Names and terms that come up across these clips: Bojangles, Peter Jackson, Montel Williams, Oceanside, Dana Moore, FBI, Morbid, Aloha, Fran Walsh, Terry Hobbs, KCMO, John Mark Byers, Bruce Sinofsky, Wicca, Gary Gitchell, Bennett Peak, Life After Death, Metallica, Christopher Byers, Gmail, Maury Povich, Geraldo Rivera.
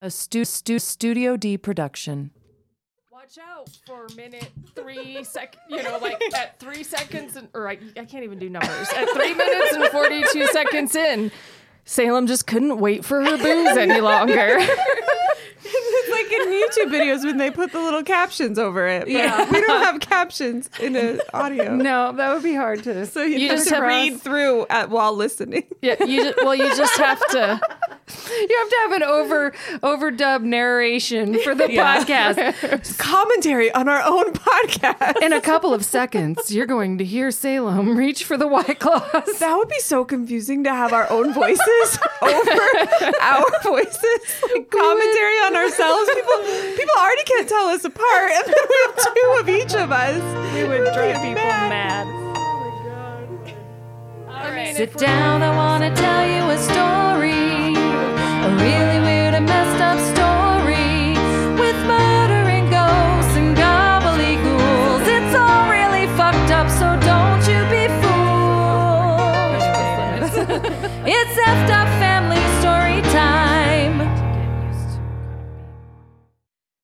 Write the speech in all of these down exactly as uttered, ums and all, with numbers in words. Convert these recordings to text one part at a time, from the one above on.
A stu- stu- Studio D production. Watch out for minute three seconds, you know, like at three seconds, and, or I, I can't even do numbers. At three minutes and forty-two seconds in, Salem just couldn't wait for her booze any longer. Like in YouTube videos when they put the little captions over it. But yeah. We don't have captions in an audio. No, that would be hard to. So you, you have just to have read us. Through at, while listening. Yeah, you just, well, you just have to. You have to have an over overdub narration for the yeah. podcast. Commentary on our own podcast. In a couple of seconds, you're going to hear Salem reach for the White Claws. That would be so confusing to have our own voices over our voices. Like commentary on ourselves. People people already can't tell us apart. And then we have two of each of us. We would drive people mad. mad. Oh, my God. All right. Sit down. I want to tell you a story. A really weird and messed up story with murder and ghosts and gobbledygook. It's all really fucked up, so don't you be fooled. It's effed up family story time.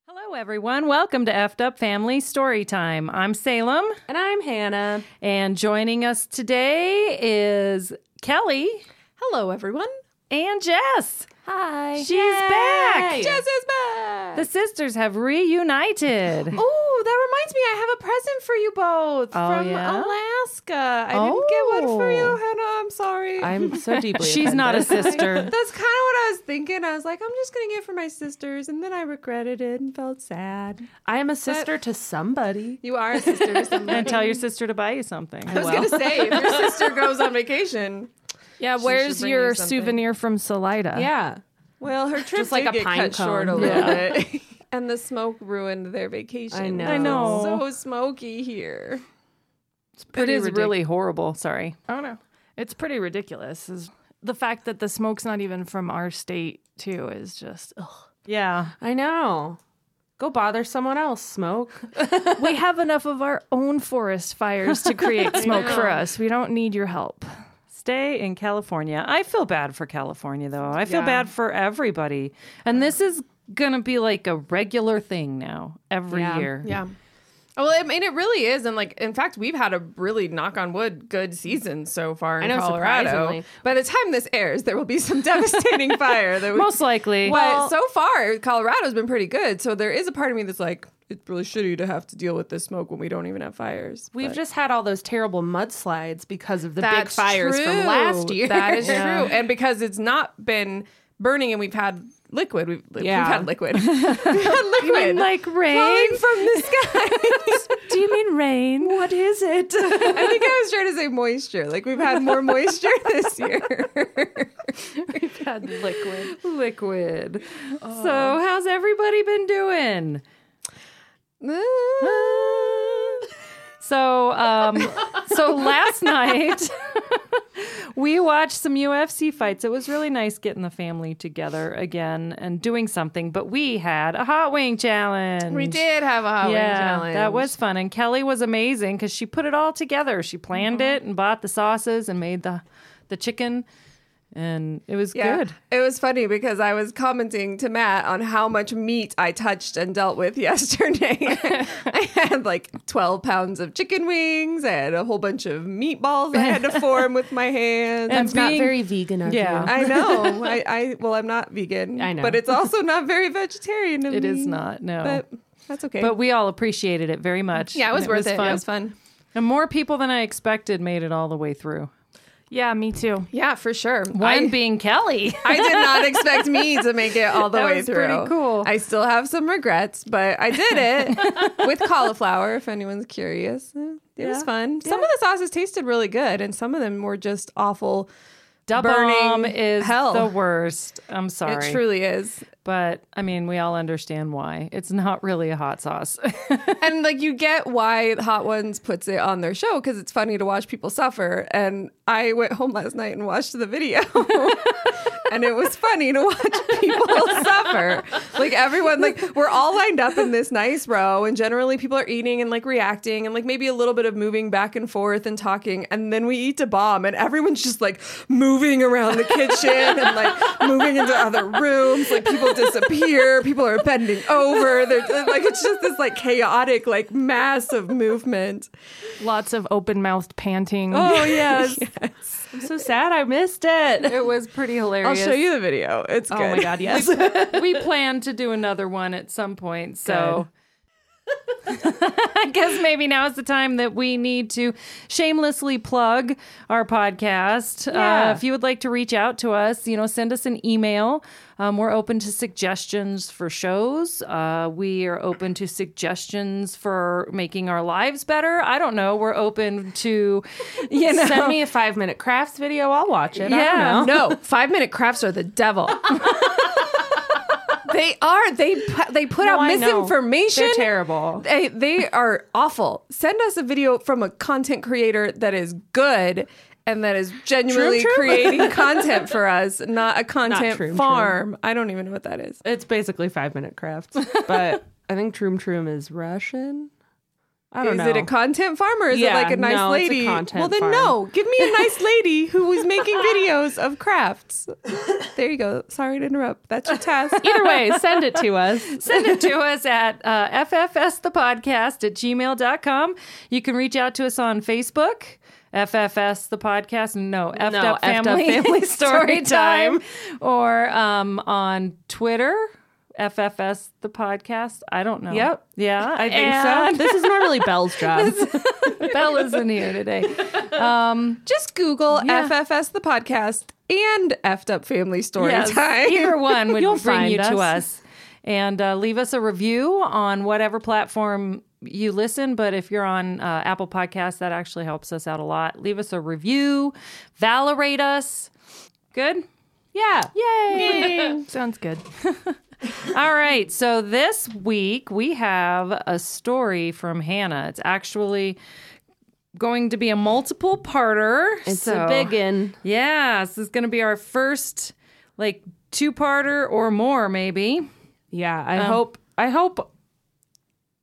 Hello, everyone. Welcome to Effed Up Family Story Time. I'm Salem. And I'm Hannah. And joining us today is Kelly. Hello, everyone. And Jess. Hi. She's Yay. back. Jess is back. The sisters have reunited. Oh, that reminds me. I have a present for you both oh, from yeah? Alaska. I oh. didn't get one for you, Hannah. I'm sorry. I'm so deeply She's offended. Not a sister. I, that's kind of what I was thinking. I was like, I'm just going to get for my sisters. And then I regretted it and felt sad. I am a sister but to somebody. You are a sister to somebody. And tell your sister to buy you something. I, I was going to say, if your sister goes on vacation... Yeah, she where's your souvenir from Salida? Yeah. Well, her trip just like did a pine get cut cone. Short a little yeah. bit. And the smoke ruined their vacation. I know. I know. It's so smoky here. It's pretty it is ridic- really horrible. Sorry. I don't know. It's pretty ridiculous. It's, the fact that the smoke's not even from our state, too, is just, ugh. Yeah. I know. Go bother someone else, smoke. We have enough of our own forest fires to create smoke for us. We don't need your help. Stay in California. I feel bad for California, though. I feel yeah. bad for everybody. And this is going to be like a regular thing now every yeah. year. Yeah. Well, I mean, it really is. And like, in fact, we've had a really knock on wood good season so far in I know, Colorado. By the time this airs, there will be some devastating fire. That we... Most likely. But well, so far, Colorado's been pretty good. So there is a part of me that's like, it's really shitty to have to deal with this smoke when we don't even have fires. We've but. just had all those terrible mudslides because of the That's big fires true. from last year. That is yeah. true. And because it's not been burning and we've had liquid. We've, yeah. we've had liquid. We've had liquid. You mean like rain? Falling from the sky. Do you mean rain? What is it? I think I was trying to say moisture. Like we've had more moisture this year. We've had liquid. Liquid. Oh. So how's everybody been doing? So, um, so last night we watched some U F C fights. It was really nice getting the family together again and doing something. But we had a hot wing challenge. We did have a hot yeah, wing challenge. That was fun. And Kelly was amazing because she put it all together. She planned mm-hmm. it and bought the sauces and made the the chicken. And it was yeah. good. It was funny because I was commenting to Matt on how much meat I touched and dealt with yesterday. I had like twelve pounds of chicken wings. I had a whole bunch of meatballs I had to form with my hands. That's being, not very vegan, are yeah. you? I know. I, I Well, I'm not vegan. I know. But it's also not very vegetarian of It me. Is not, no. But that's okay. But we all appreciated it very much. Yeah, it was and worth it. It was, it. It was fun. And more people than I expected made it all the way through. Yeah, me too. Yeah, for sure. One I, being Kelly. I did not expect me to make it all the that way was through. Pretty cool. I still have some regrets, but I did it with cauliflower, if anyone's curious. It yeah. was fun. Yeah. Some of the sauces tasted really good, and some of them were just awful. Dub bomb is hell. The worst. I'm sorry. It truly is. But, I mean, we all understand why. It's not really a hot sauce. And, like, you get why Hot Ones puts it on their show, because it's funny to watch people suffer. And I went home last night and watched the video. And it was funny to watch people suffer. Like, everyone, like, we're all lined up in this nice row. And generally, people are eating and, like, reacting and, like, maybe a little bit of moving back and forth and talking. And then we eat a bomb. And everyone's just, like, moving around the kitchen and, like, moving into other rooms. Like, people disappear. People are bending over. They're, they're, like, it's just this like chaotic, like massive movement. Lots of open-mouthed panting. Oh, yes. Yes. I'm so sad I missed it. It was pretty hilarious. I'll show you the video. It's good. Oh, my God, yes. We plan to do another one at some point, so... Good. I guess maybe now is the time that we need to shamelessly plug our podcast. Yeah. Uh, if you would like to reach out to us, you know, send us an email. Um, we're open to suggestions for shows. Uh, we are open to suggestions for making our lives better. I don't know. We're open to, you know. Send me a five-minute crafts video. I'll watch it. Yeah. I don't know. No, five-minute crafts are the devil. They are. They they put no, out misinformation. They're terrible. They, they are awful. Send us a video from a content creator that is good and that is genuinely true, true. creating content for us, not a content not troom, farm. Troom. I don't even know what that is. It's basically five-minute crafts, but I think Troom Troom is Russian. I don't is know. Is it a content farm or is yeah, it like a nice no, lady? It's a content well, then farm. No. Give me a nice lady who was making videos of crafts. There you go. Sorry to interrupt. That's your task. Either way, send it to us. Send it to us at uh, F F S the podcast at gmail dot com. You can reach out to us on Facebook. F F S, the podcast, no, F no, Up Family, family Story Time. Or um, on Twitter. F F S the podcast. I don't know. Yep. Yeah, I think and... so. This is normally Belle's job. Belle isn't here today. Um, Just Google yeah. F F S the podcast and F'd Up Family Story yes, Time. Either one would You'll bring you us. to us. And uh, leave us a review on whatever platform you listen, but if you're on uh, Apple Podcasts, that actually helps us out a lot. Leave us a review. Valorate us. Good? Yeah. Yay. Yay. Sounds good. All right. So this week we have a story from Hannah. It's actually going to be a multiple parter. It's so, a biggin. Yeah. This is going to be our first like two parter or more, maybe. Yeah. I um, hope. I hope.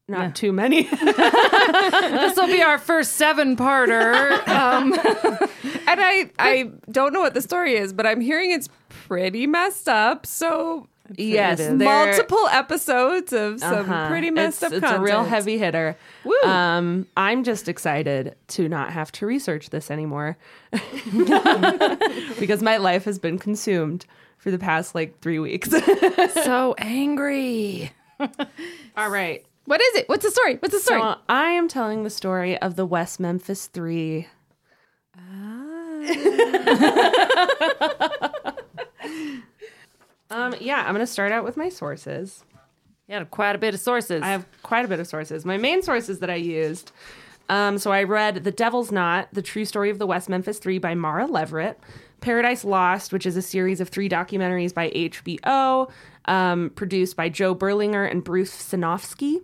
Not yeah. too many. This will be our first seven-parter. Um, and I, I don't know what the story is, but I'm hearing it's pretty messed up. So. Yes, multiple episodes of some uh-huh. pretty messed it's, up content. It's a real heavy hitter. Woo. Um, I'm just excited to not have to research this anymore because my life has been consumed for the past like three weeks. So angry. All right. What is it? What's the story? What's the story? So I am telling the story of the West Memphis Three. Ah. Um, yeah, I'm going to start out with my sources. You had quite a bit of sources. I have quite a bit of sources. My main sources that I used. Um, so I read The Devil's Knot, The True Story of the West Memphis Three by Mara Leverett, Paradise Lost, which is a series of three documentaries by H B O, um, produced by Joe Berlinger and Bruce Sinofsky.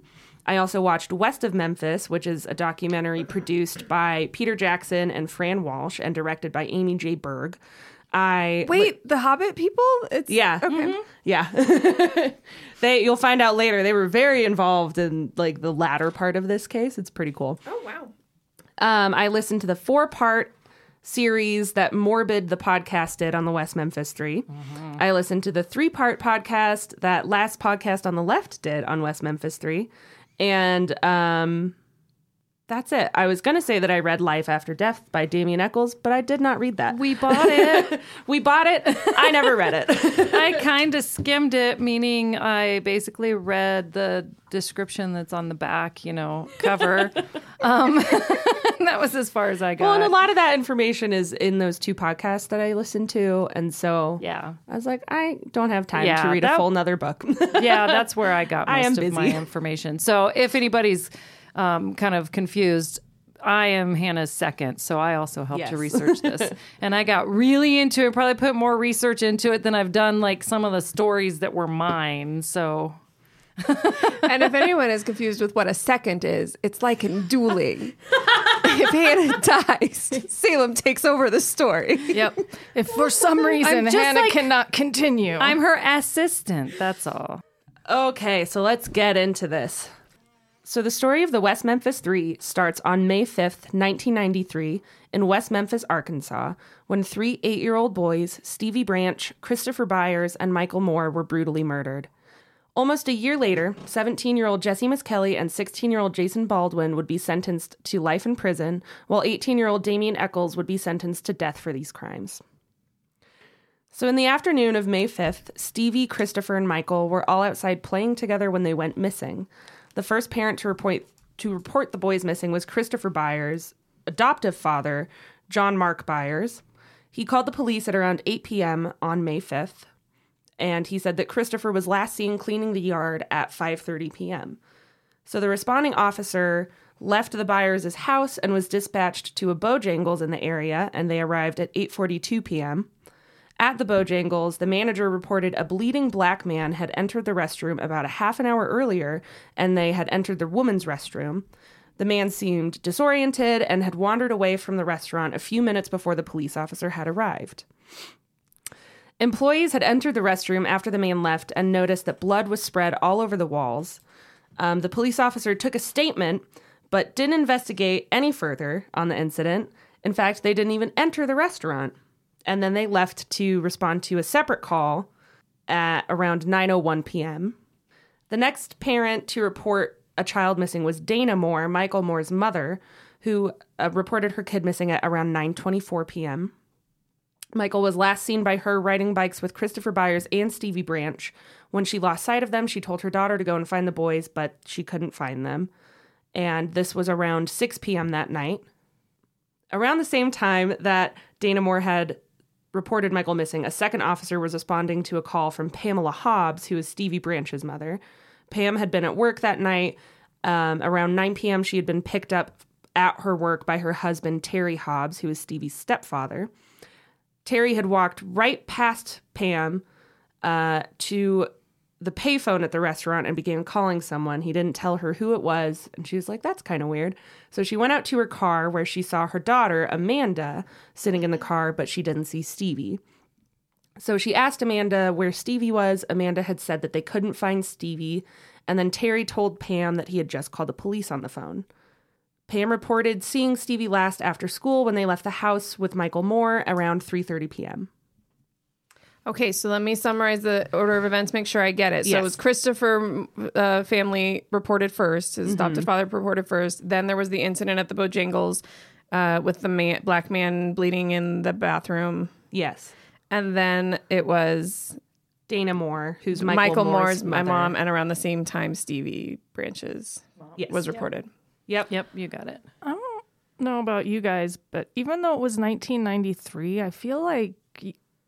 I also watched West of Memphis, which is a documentary produced by Peter Jackson and Fran Walsh and directed by Amy J. Berg. I Wait, li- the Hobbit people? It's Yeah. Okay. Mm-hmm. Yeah. They you'll find out later they were very involved in like the latter part of this case. It's pretty cool. Oh, wow. Um, I listened to the four-part series that Morbid the podcast did on the West Memphis Three. Mm-hmm. I listened to the three-part podcast that Last Podcast on the Left did on West Memphis Three. And um that's it. I was going to say that I read Life After Death by Damien Echols, but I did not read that. We bought it. we bought it. I never read it. I kind of skimmed it, meaning I basically read the description that's on the back, you know, cover. um, that was as far as I got. Well, and a lot of that information is in those two podcasts that I listened to. And so yeah. I was like, I don't have time yeah, to read that, a whole nother book. Yeah, that's where I got most I am of busy. my information. So if anybody's... Um, kind of confused. I am Hannah's second, so I also helped yes. to research this. And I got really into it, probably put more research into it than I've done, like, some of the stories that were mine, so... And if anyone is confused with what a second is, it's like in dueling. If Hannah dies, Salem takes over the story. Yep. If for some reason Hannah like, cannot continue. I'm her assistant, that's all. Okay, so let's get into this. So the story of the West Memphis Three starts on May fifth, nineteen ninety-three, in West Memphis, Arkansas, when three eight-year-old boys, Stevie Branch, Christopher Byers, and Michael Moore, were brutally murdered. Almost a year later, seventeen-year-old Jessie Misskelley and sixteen-year-old Jason Baldwin would be sentenced to life in prison, while eighteen-year-old Damien Echols would be sentenced to death for these crimes. So in the afternoon of May fifth, Stevie, Christopher, and Michael were all outside playing together when they went missing. The first parent to report to report the boys missing was Christopher Byers' adoptive father, John Mark Byers. He called the police at around eight p.m. on May fifth, and he said that Christopher was last seen cleaning the yard at five thirty p.m. So the responding officer left the Byers' house and was dispatched to a Bojangles in the area, and they arrived at eight forty-two p.m. At the Bojangles, the manager reported a bleeding black man had entered the restroom about a half an hour earlier, and they had entered the woman's restroom. The man seemed disoriented and had wandered away from the restaurant a few minutes before the police officer had arrived. Employees had entered the restroom after the man left and noticed that blood was spread all over the walls. Um, the police officer took a statement, but didn't investigate any further on the incident. In fact, they didn't even enter the restaurant. And then they left to respond to a separate call at around nine oh one p.m. The next parent to report a child missing was Dana Moore, Michael Moore's mother, who uh, reported her kid missing at around nine twenty-four p.m. Michael was last seen by her riding bikes with Christopher Byers and Stevie Branch. When she lost sight of them, she told her daughter to go and find the boys, but she couldn't find them. And this was around six p.m. that night. Around the same time that Dana Moore had reported Michael missing, a second officer was responding to a call from Pamela Hobbs, who is Stevie Branch's mother. Pam had been at work that night. Um, around nine p.m., she had been picked up at her work by her husband, Terry Hobbs, who is Stevie's stepfather. Terry had walked right past Pam uh, to the payphone at the restaurant and began calling someone. He didn't tell her who it was, and she was like, that's kind of weird. So she went out to her car where she saw her daughter, Amanda, sitting in the car, but she didn't see Stevie. So she asked Amanda where Stevie was. Amanda had said that they couldn't find Stevie, and then Terry told Pam that he had just called the police on the phone. Pam reported seeing Stevie last after school when they left the house with Michael Moore around three thirty p.m. Okay, so let me summarize the order of events, make sure I get it. Yes. So it was Christopher uh, family reported first, his mm-hmm. adopted father reported first. Then there was the incident at the Bojangles uh, with the man, black man bleeding in the bathroom. Yes. And then it was Dana Moore, who's Michael, Michael Moore's, Moore's my mom, and around the same time Stevie Branch's mom yes. was reported. Yep. Yep, you got it. I don't know about you guys, but even though it was nineteen ninety-three, I feel like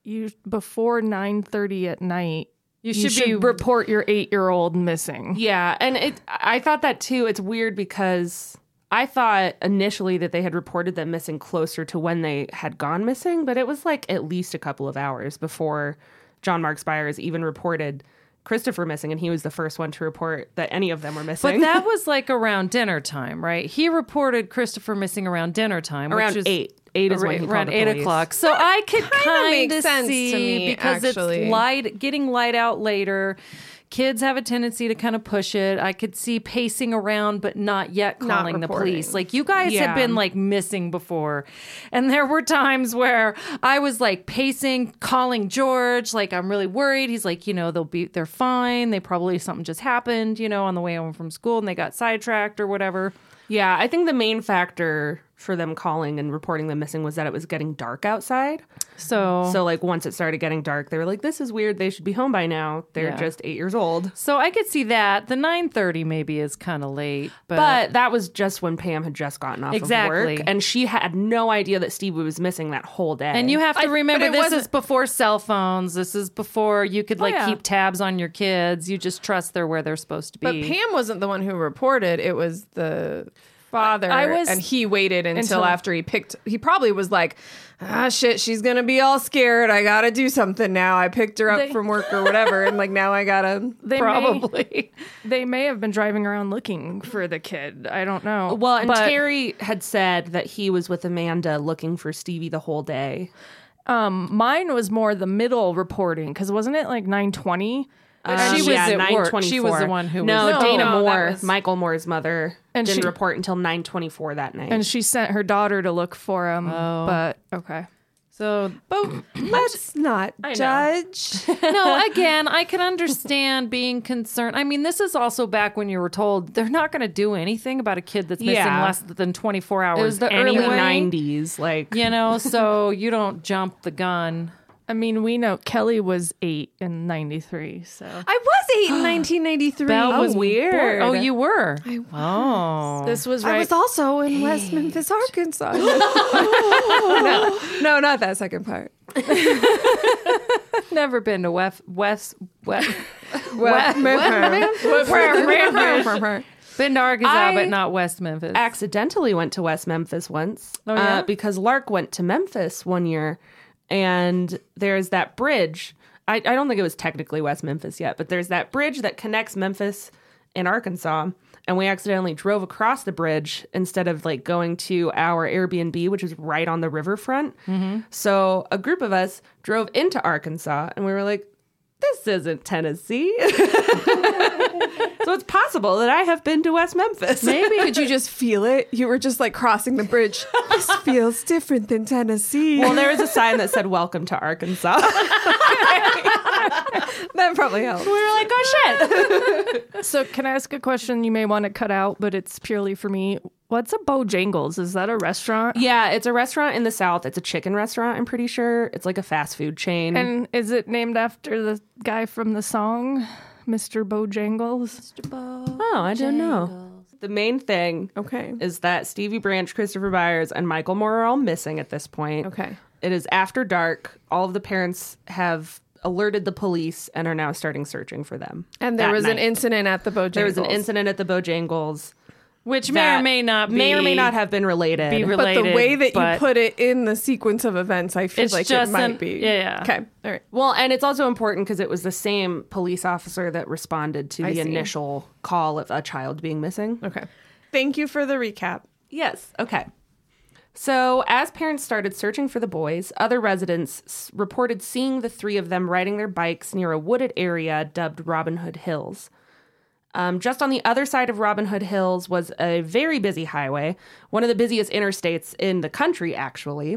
You before nine thirty at night, you should, you should be, report your eight-year-old missing. Yeah, and it, I thought that too. It's weird because I thought initially that they had reported them missing closer to when they had gone missing, but it was like at least a couple of hours before John Mark Byers even reported Christopher missing, and he was the first one to report that any of them were missing. But that was like around dinner time, right? He reported Christopher missing around dinner time, around which is eight. Eight is when he around eight police. O'clock. So that I could kind of see to me, because actually. It's light, getting light out later. Kids have a tendency to kind of push it. I could see pacing around, but not yet calling not the police. Like, you guys yeah. had been, like, missing before. And there were times where I was, like, pacing, calling George. Like, I'm really worried. He's like, you know, they'll be, they're fine. They probably, something just happened, you know, on the way home from school, and they got sidetracked or whatever. Yeah, I think the main factor for them calling and reporting them missing was that it was getting dark outside. So, so like, once it started getting dark, they were like, this is weird. They should be home by now. They're yeah. just eight years old. So I could see that. The nine thirty maybe is kind of late. But... but that was just when Pam had just gotten off exactly. of work. And she had no idea that Stevie was missing that whole day. And you have to I, remember, this wasn't... is before cell phones. This is before you could, like, oh, yeah. keep tabs on your kids. You just trust they're where they're supposed to be. But Pam wasn't the one who reported. It was the... father, I was, and he waited until, until after he picked. He probably was like, ah, shit, she's gonna be all scared. I gotta do something now. I picked her up they, from work or whatever, and like, now I gotta. They probably may, they may have been driving around looking for the kid. I don't know. Well, and but, Terry had said that he was with Amanda looking for Stevie the whole day. Um, mine was more the middle reporting, because wasn't it like nine twenty? Um, she was yeah, at work. She was the one who no, was... No, Dana oh, Moore, was... Michael Moore's mother, and didn't she... report until nine twenty-four that night. And she sent her daughter to look for him, oh. but... Okay. So... But let's not judge. No, again, I can understand being concerned. I mean, this is also back when you were told they're not going to do anything about a kid that's missing yeah. less than twenty-four hours. It was the anyway. early nineties, like... You know, so you don't jump the gun... I mean, we know Kelly was eight in ninety-three, so... I was eight in nineteen ninety-three. Belle oh, was weird. Bored. Oh, you were? I was. Oh. This was right... I was also in eight. West Memphis, Arkansas. no, no, not that second part. Never been to West... West... West... West... West... Memphis. West Memphis. Been to Arkansas, I but not West Memphis. Accidentally went to West Memphis once. Oh, yeah? Uh, because Lark went to Memphis one year... And there's that bridge. I, I don't think it was technically West Memphis yet, but there's that bridge that connects Memphis and Arkansas. And we accidentally drove across the bridge instead of like going to our Airbnb, which is right on the riverfront. Mm-hmm. So a group of us drove into Arkansas and we were like, this isn't Tennessee. So it's possible that I have been to West Memphis. Maybe. Could you just feel it? You were just like crossing the bridge. This feels different than Tennessee. Well, there was a sign that said, welcome to Arkansas. That probably helped. We were like, oh, shit. So can I ask a question you may want to cut out, but it's purely for me? What's a Bojangles? Is that a restaurant? Yeah, it's a restaurant in the South. It's a chicken restaurant, I'm pretty sure. It's like a fast food chain. And is it named after the guy from the song, Mister Bojangles? Mister Bojangles. Oh, I don't know. The main thing okay. is that Stevie Branch, Christopher Byers, and Michael Moore are all missing at this point. Okay. It is after dark. All of the parents have... alerted the police and are now starting searching for them. And there was night. an incident at the Bojangles. There was an incident at the Bojangles. Which may or may not be, may or may not have been related. Be related but the way that you put it in the sequence of events, I feel like it might an, be. Yeah, yeah. Okay. All right. Well, and it's also important because it was the same police officer that responded to I the see. initial call of a child being missing. Okay. Thank you for the recap. Yes. Okay. So, as parents started searching for the boys, other residents s- reported seeing the three of them riding their bikes near a wooded area dubbed Robin Hood Hills. Um, just on the other side of Robin Hood Hills was a very busy highway, one of the busiest interstates in the country, actually,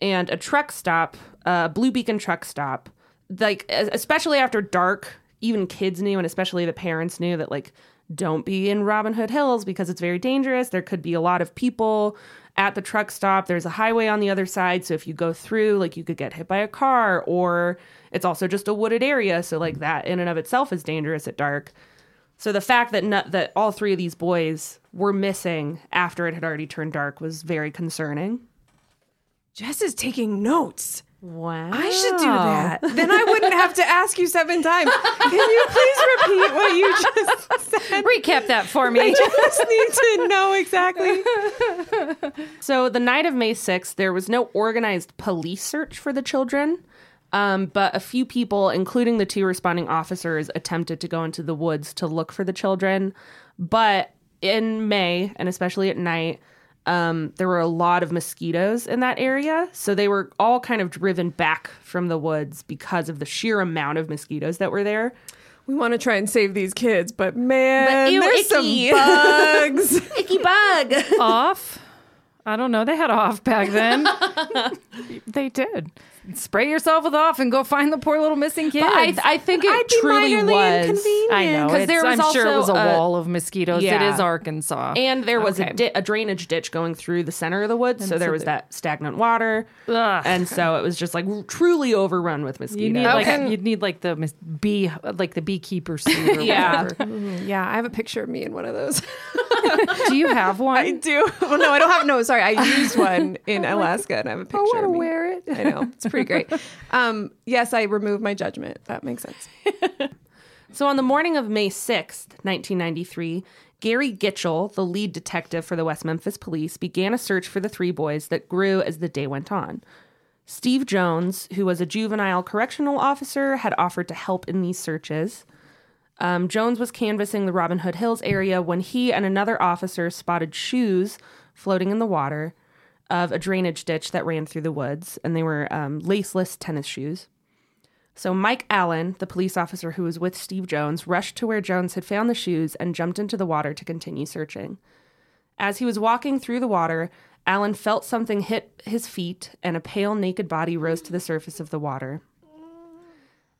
and a truck stop, a uh, Blue Beacon truck stop. Like, especially after dark, even kids knew, and especially the parents knew that, like, don't be in Robin Hood Hills because it's very dangerous. There could be a lot of people at the truck stop. There's a highway on the other side. So if you go through, like, you could get hit by a car, or it's also just a wooded area. So, like, that in and of itself is dangerous at dark. So the fact that not, that all three of these boys were missing after it had already turned dark was very concerning. Jess is taking notes. Wow. I should do that. Then I wouldn't have to ask you seven times. Can you please repeat what you just said? Recap that for me. I just need to know exactly. So the night of May sixth, there was no organized police search for the children, um, but a few people, including the two responding officers, attempted to go into the woods to look for the children. But in May, and especially at night, Um, there were a lot of mosquitoes in that area, so they were all kind of driven back from the woods because of the sheer amount of mosquitoes that were there. We want to try and save these kids, but man, but ew, there's icky. some bugs. Icky bug. Off? I don't know. They had off back then. They did. Spray yourself with off and go find the poor little missing kids. But I, th- I think it I'd truly be was. Inconvenient. I know. Because there was I'm also sure it was a, a wall of mosquitoes. Yeah. It is Arkansas. And there was okay. a, di- a drainage ditch going through the center of the woods. And so there was there. that stagnant water. Ugh. And so it was just like truly overrun with mosquitoes. You need okay. like, and you'd need like the mis- bee, like the beekeeper suit or yeah. whatever. Mm-hmm. Yeah. I have a picture of me in one of those. Do you have one? I do. Well, no, I don't have. No, sorry. I used one in oh Alaska and I have a picture of me. I want to wear it. I know. It's pretty great. Um, yes, I removed my judgment. That makes sense. So on the morning of May sixth, nineteen ninety-three, Gary Gitchell, the lead detective for the West Memphis Police, began a search for the three boys that grew as the day went on. Steve Jones, who was a juvenile correctional officer, had offered to help in these searches. Um, Jones was canvassing the Robin Hood Hills area when he and another officer spotted shoes floating in the water of a drainage ditch that ran through the woods, and they were um, laceless tennis shoes. So Mike Allen, the police officer who was with Steve Jones, rushed to where Jones had found the shoes and jumped into the water to continue searching. As he was walking through the water, Allen felt something hit his feet, and a pale, naked body rose to the surface of the water.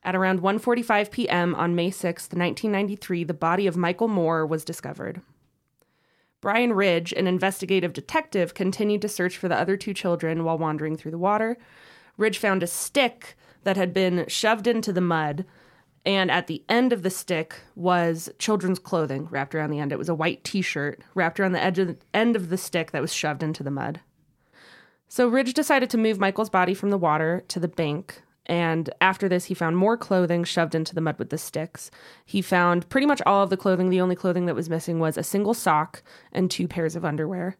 At around one forty-five p.m. on May sixth, nineteen ninety-three, the body of Michael Moore was discovered. Brian Ridge, an investigative detective, continued to search for the other two children while wandering through the water. Ridge found a stick that had been shoved into the mud, and at the end of the stick was children's clothing wrapped around the end. It was a white T-shirt wrapped around the edge of the end of the stick that was shoved into the mud. So Ridge decided to move Michael's body from the water to the bank, and after this, he found more clothing shoved into the mud with the sticks. He found pretty much all of the clothing. The only clothing that was missing was a single sock and two pairs of underwear.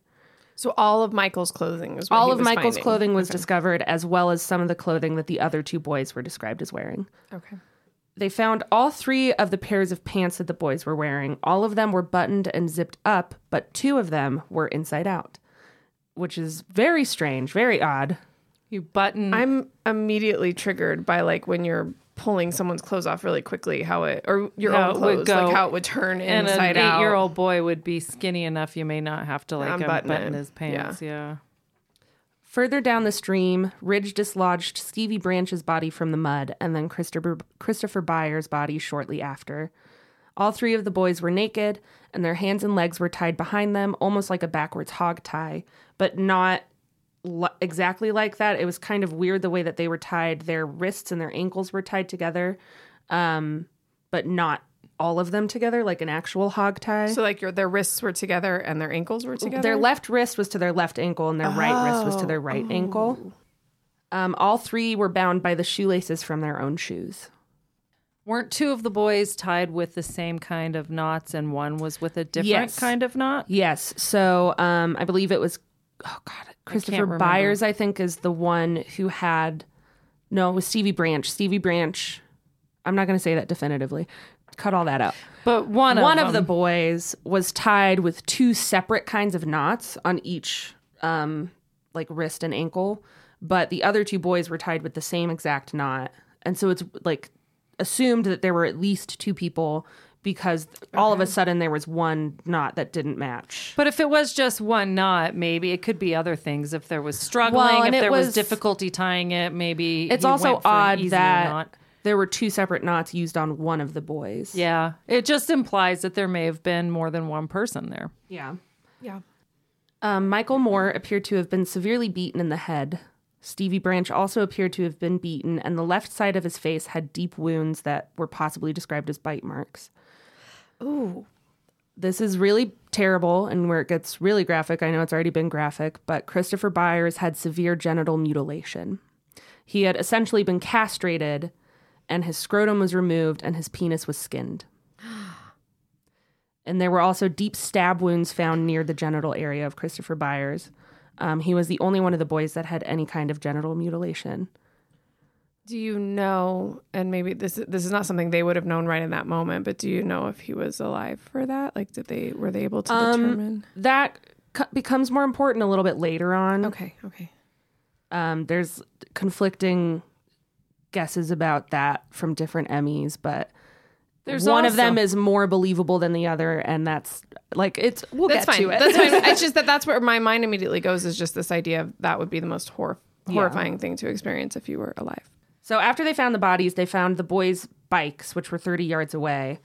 So all of Michael's clothing was All of was Michael's finding. clothing was okay. discovered, as well as some of the clothing that the other two boys were described as wearing. Okay. They found all three of the pairs of pants that the boys were wearing. All of them were buttoned and zipped up, but two of them were inside out, which is very strange, very odd. You button. I'm immediately triggered by, like, when you're pulling someone's clothes off really quickly, how it, or your how own clothes, go, like how it would turn and inside out. And an eight-year-old boy would be skinny enough you may not have to, like, unbutton, unbutton his pants. Yeah. yeah. Further down the stream, Ridge dislodged Stevie Branch's body from the mud, and then Christopher, Christopher Byers' body shortly after. All three of the boys were naked, and their hands and legs were tied behind them, almost like a backwards hog tie, but not exactly like that. It was kind of weird the way that they were tied. Their wrists and their ankles were tied together, um, but not all of them together, like an actual hog tie. So like your, their wrists were together and their ankles were together? Their left wrist was to their left ankle and their oh. right wrist was to their right oh. ankle. Um, all three were bound by the shoelaces from their own shoes. Weren't two of the boys tied with the same kind of knots and one was with a different yes. kind of knot? Yes. So um, I believe it was Oh, God. Christopher I Byers, I think, is the one who had... No, it was Stevie Branch. Stevie Branch, I'm not going to say that definitively. Cut all that out. But one, one of, of the boys was tied with two separate kinds of knots on each um, like wrist and ankle, but the other two boys were tied with the same exact knot. And so it's like assumed that there were at least two people, because all okay. of a sudden there was one knot that didn't match. But if it was just one knot, maybe it could be other things. If there was struggling, well, if there was, was difficulty tying it, maybe it's also odd that knot. There were two separate knots used on one of the boys. Yeah. It just implies that there may have been more than one person there. Yeah. Yeah. Um, Michael Moore appeared to have been severely beaten in the head. Stevie Branch also appeared to have been beaten, and the left side of his face had deep wounds that were possibly described as bite marks. Ooh, this is really terrible, and where it gets really graphic, I know it's already been graphic, but Christopher Byers had severe genital mutilation. He had essentially been castrated, and his scrotum was removed, and his penis was skinned. And there were also deep stab wounds found near the genital area of Christopher Byers. Um, he was the only one of the boys that had any kind of genital mutilation. Do you know, and maybe this this is not something they would have known right in that moment, but do you know if he was alive for that? Like, did they were they able to um, determine? That co- becomes more important a little bit later on. Okay, okay. Um, there's conflicting guesses about that from different Emmys, but there's one also- of them is more believable than the other, and that's, like, it's, we'll that's get fine. to it. That's fine. It's just that that's where my mind immediately goes, is just this idea of that would be the most hor- horrifying yeah. thing to experience if you were alive. So after they found the bodies, they found the boys' bikes, which were thirty yards away.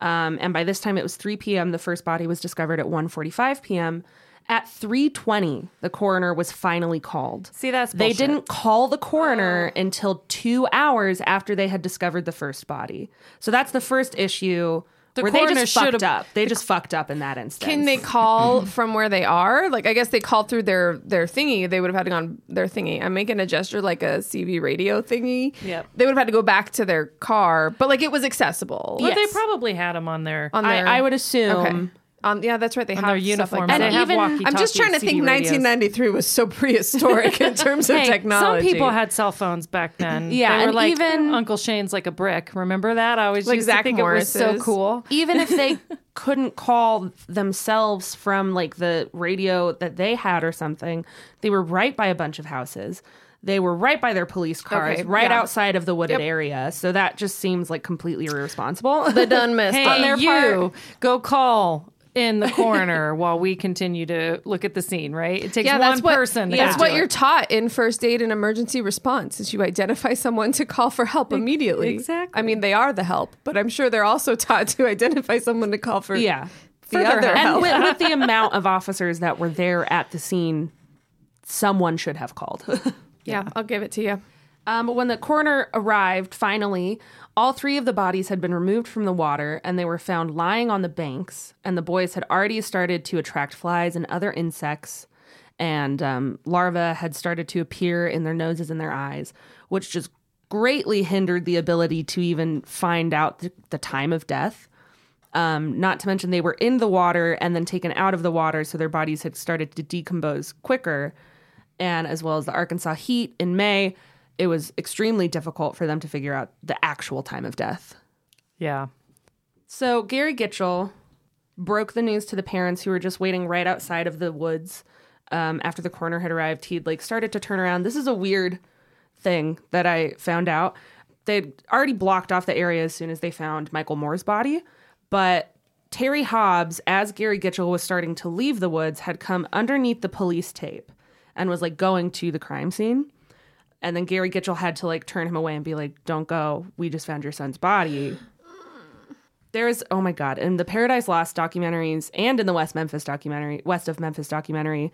Um, and by this time, it was three p.m. The first body was discovered at one forty-five p.m. At three twenty, the coroner was finally called. See, that's bullshit. They didn't call the coroner oh. until two hours after they had discovered the first body. So that's the first issue. The where they just fucked up. They the, just fucked up in that instance. Can they call from where they are? Like, I guess they called through their, their thingy. They would have had to go on their thingy. I'm making a gesture like a C B radio thingy. Yep. They would have had to go back to their car, but, like, it was accessible. But yes. They probably had them on their... On their I, I would assume... Okay. Um, yeah, that's right. They have their uniform. Like and they have even, I'm just trying to think radios. nineteen ninety-three was so prehistoric in terms hey, of technology. Some people had cell phones back then. Yeah. They were and like, even Uncle Shane's like a brick. Remember that? I always like used Zach to think Morris's. It was so cool. Even if they couldn't call themselves from like the radio that they had or something, they were right by a bunch of houses. They were right by their police cars, okay, right yeah. outside of the wooded yep. area. So that just seems like completely irresponsible. The done miss hey, on their you, part. Go call in the coroner while we continue to look at the scene, right? It takes yeah, one that's what, person. Yeah. That's what you're taught in first aid and emergency response is you identify someone to call for help immediately. Exactly. I mean, they are the help, but I'm sure they're also taught to identify someone to call for yeah. the Further other help. And with, with the amount of officers that were there at the scene, someone should have called. Yeah, yeah, I'll give it to you. Um, when the coroner arrived, finally, all three of the bodies had been removed from the water, and they were found lying on the banks, and the boys had already started to attract flies and other insects, and um, larvae had started to appear in their noses and their eyes, which just greatly hindered the ability to even find out th- the time of death. Um, not to mention they were in the water and then taken out of the water, so their bodies had started to decompose quicker, and as well as the Arkansas heat in May, it was extremely difficult for them to figure out the actual time of death. Yeah. So Gary Gitchell broke the news to the parents who were just waiting right outside of the woods. Um, after the coroner had arrived, he'd like started to turn around. This is a weird thing that I found out. They'd already blocked off the area as soon as they found Michael Moore's body, but Terry Hobbs, as Gary Gitchell was starting to leave the woods, had come underneath the police tape and was like going to the crime scene. And then Gary Gitchell had to like turn him away and be like, don't go. We just found your son's body. There's, oh my God. In the Paradise Lost documentaries and in the West Memphis documentary, West of Memphis documentary,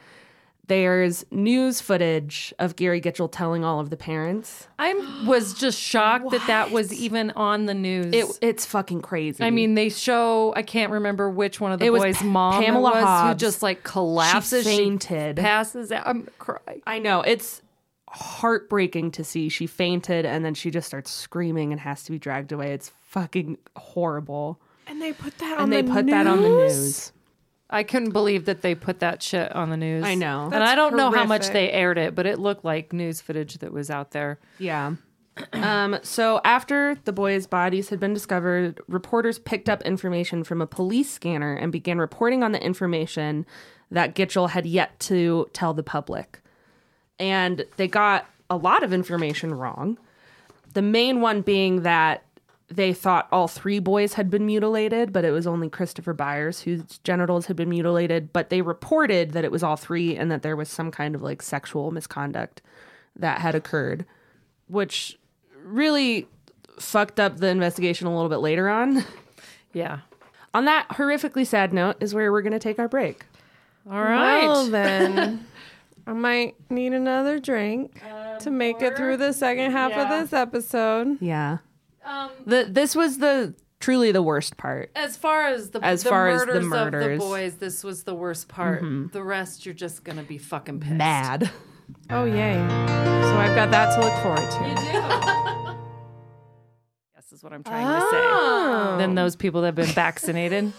there's news footage of Gary Gitchell telling all of the parents. I was just shocked what? that that was even on the news. It, it's fucking crazy. I mean, they show, I can't remember which one of the it boys' was, mom Pamela it was Hobbs, who just like collapses. She fainted. She passes out. I'm crying. I know. It's heartbreaking to see. She fainted and then she just starts screaming and has to be dragged away. It's fucking horrible. And they put that on the news? And they put that on the news. I couldn't believe that they put that shit on the news. I know. That's and I don't horrific. know how much they aired it, but it looked like news footage that was out there. Yeah. um, so after the boys' bodies had been discovered, reporters picked up information from a police scanner and began reporting on the information that Gitchell had yet to tell the public. And they got a lot of information wrong. The main one being that they thought all three boys had been mutilated, but it was only Christopher Byers whose genitals had been mutilated. But they reported that it was all three and that there was some kind of like sexual misconduct that had occurred, which really fucked up the investigation a little bit later on. Yeah. On that horrifically sad note is where we're going to take our break. All right. Well, then. I might need another drink um, to make or, it through the second half yeah. of this episode. Yeah. Um, the this was the truly the worst part. As far as the, as the, far murders, as the murders of the boys, this was the worst part. Mm-hmm. The rest, you're just going to be fucking pissed. Mad. Oh, yay. So I've got that to look forward to. You do. This is what I'm trying oh. to say. Then those people that have been vaccinated...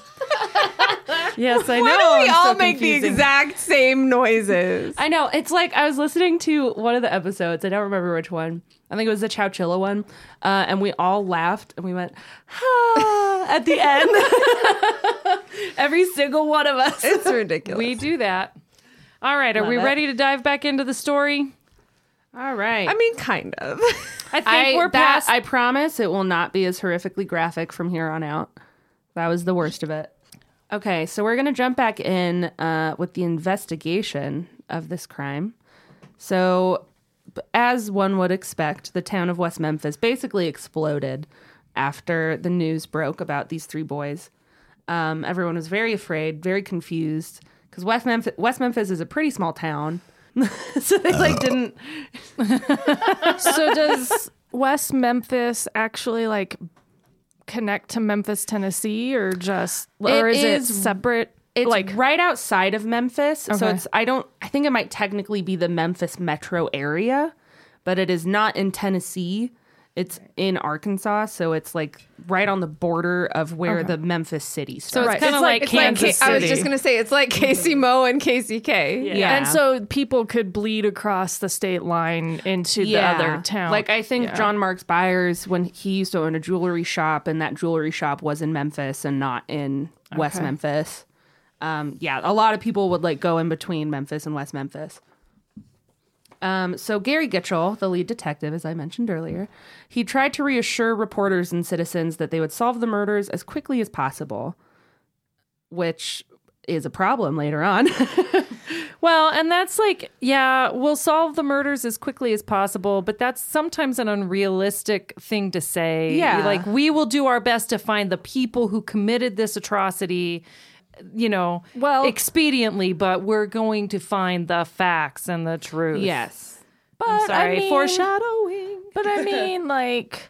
Yes, I know. Why do we I'm all so make confusing. the exact same noises? I know. It's like I was listening to one of the episodes. I don't remember which one. I think it was the Chowchilla one. Uh, and we all laughed and we went, ha, at the end. Every single one of us. It's ridiculous. We do that. All right. Are Love we it. ready to dive back into the story? All right. I mean, kind of. I think I, we're past. That, I promise it will not be as horrifically graphic from here on out. That was the worst of it. Okay, so we're going to jump back in uh, with the investigation of this crime. So, as one would expect, the town of West Memphis basically exploded after the news broke about these three boys. Um, everyone was very afraid, very confused, because West Memphis, West Memphis is a pretty small town. So they, like, didn't... So does West Memphis actually, like... connect to Memphis, Tennessee, or just or it is, is it separate? It's like right outside of Memphis, okay. so it's I don't I think it might technically be the Memphis metro area, but it is not in Tennessee. It's in Arkansas, so it's like right on the border of where okay. the Memphis city starts. So it's kind of like, like Kansas like, City. I was just going to say, it's like K C M O and K C K. Yeah. yeah. And so people could bleed across the state line into yeah. the other town. Like I think yeah. John Mark Byers, when he used to own a jewelry shop, and that jewelry shop was in Memphis and not in okay. West Memphis. Um, yeah, a lot of people would like go in between Memphis and West Memphis. Um, so Gary Gitchell, the lead detective, as I mentioned earlier, he tried to reassure reporters and citizens that they would solve the murders as quickly as possible, which is a problem later on. Well, and that's like, yeah, we'll solve the murders as quickly as possible, but that's sometimes an unrealistic thing to say. Yeah. Like, we will do our best to find the people who committed this atrocity, you know, well, expediently, but we're going to find the facts and the truth. Yes. But I'm sorry, I mean, foreshadowing. But I mean, like,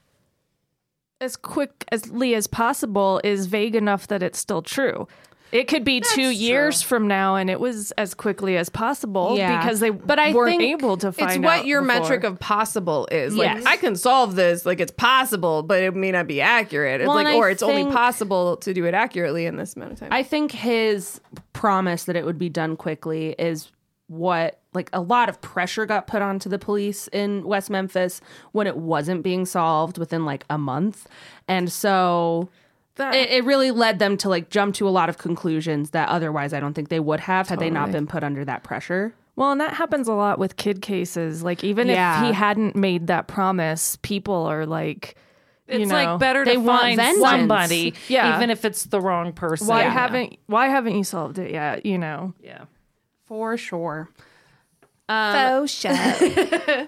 as quickly as possible is vague enough that it's still true. It could be That's two years true. From now, and it was as quickly as possible yeah. because they but I weren't think able to find out. It's what out your before. Metric of possible is. Like, yes. I can solve this. Like, it's possible, but it may not be accurate. It's well, like, or I it's think, only possible to do it accurately in this amount of time. I think his promise that it would be done quickly is what, like, a lot of pressure got put onto the police in West Memphis when it wasn't being solved within, like, a month. And so... It, it really led them to, like, jump to a lot of conclusions that otherwise I don't think they would have had totally. They not been put under that pressure. Well, and that happens a lot with kid cases. Like, even yeah. if he hadn't made that promise, people are like, you it's know, like better to find somebody, yeah. even if it's the wrong person. Why yeah. haven't Why haven't you solved it yet? You know, yeah, for sure, um, for sure.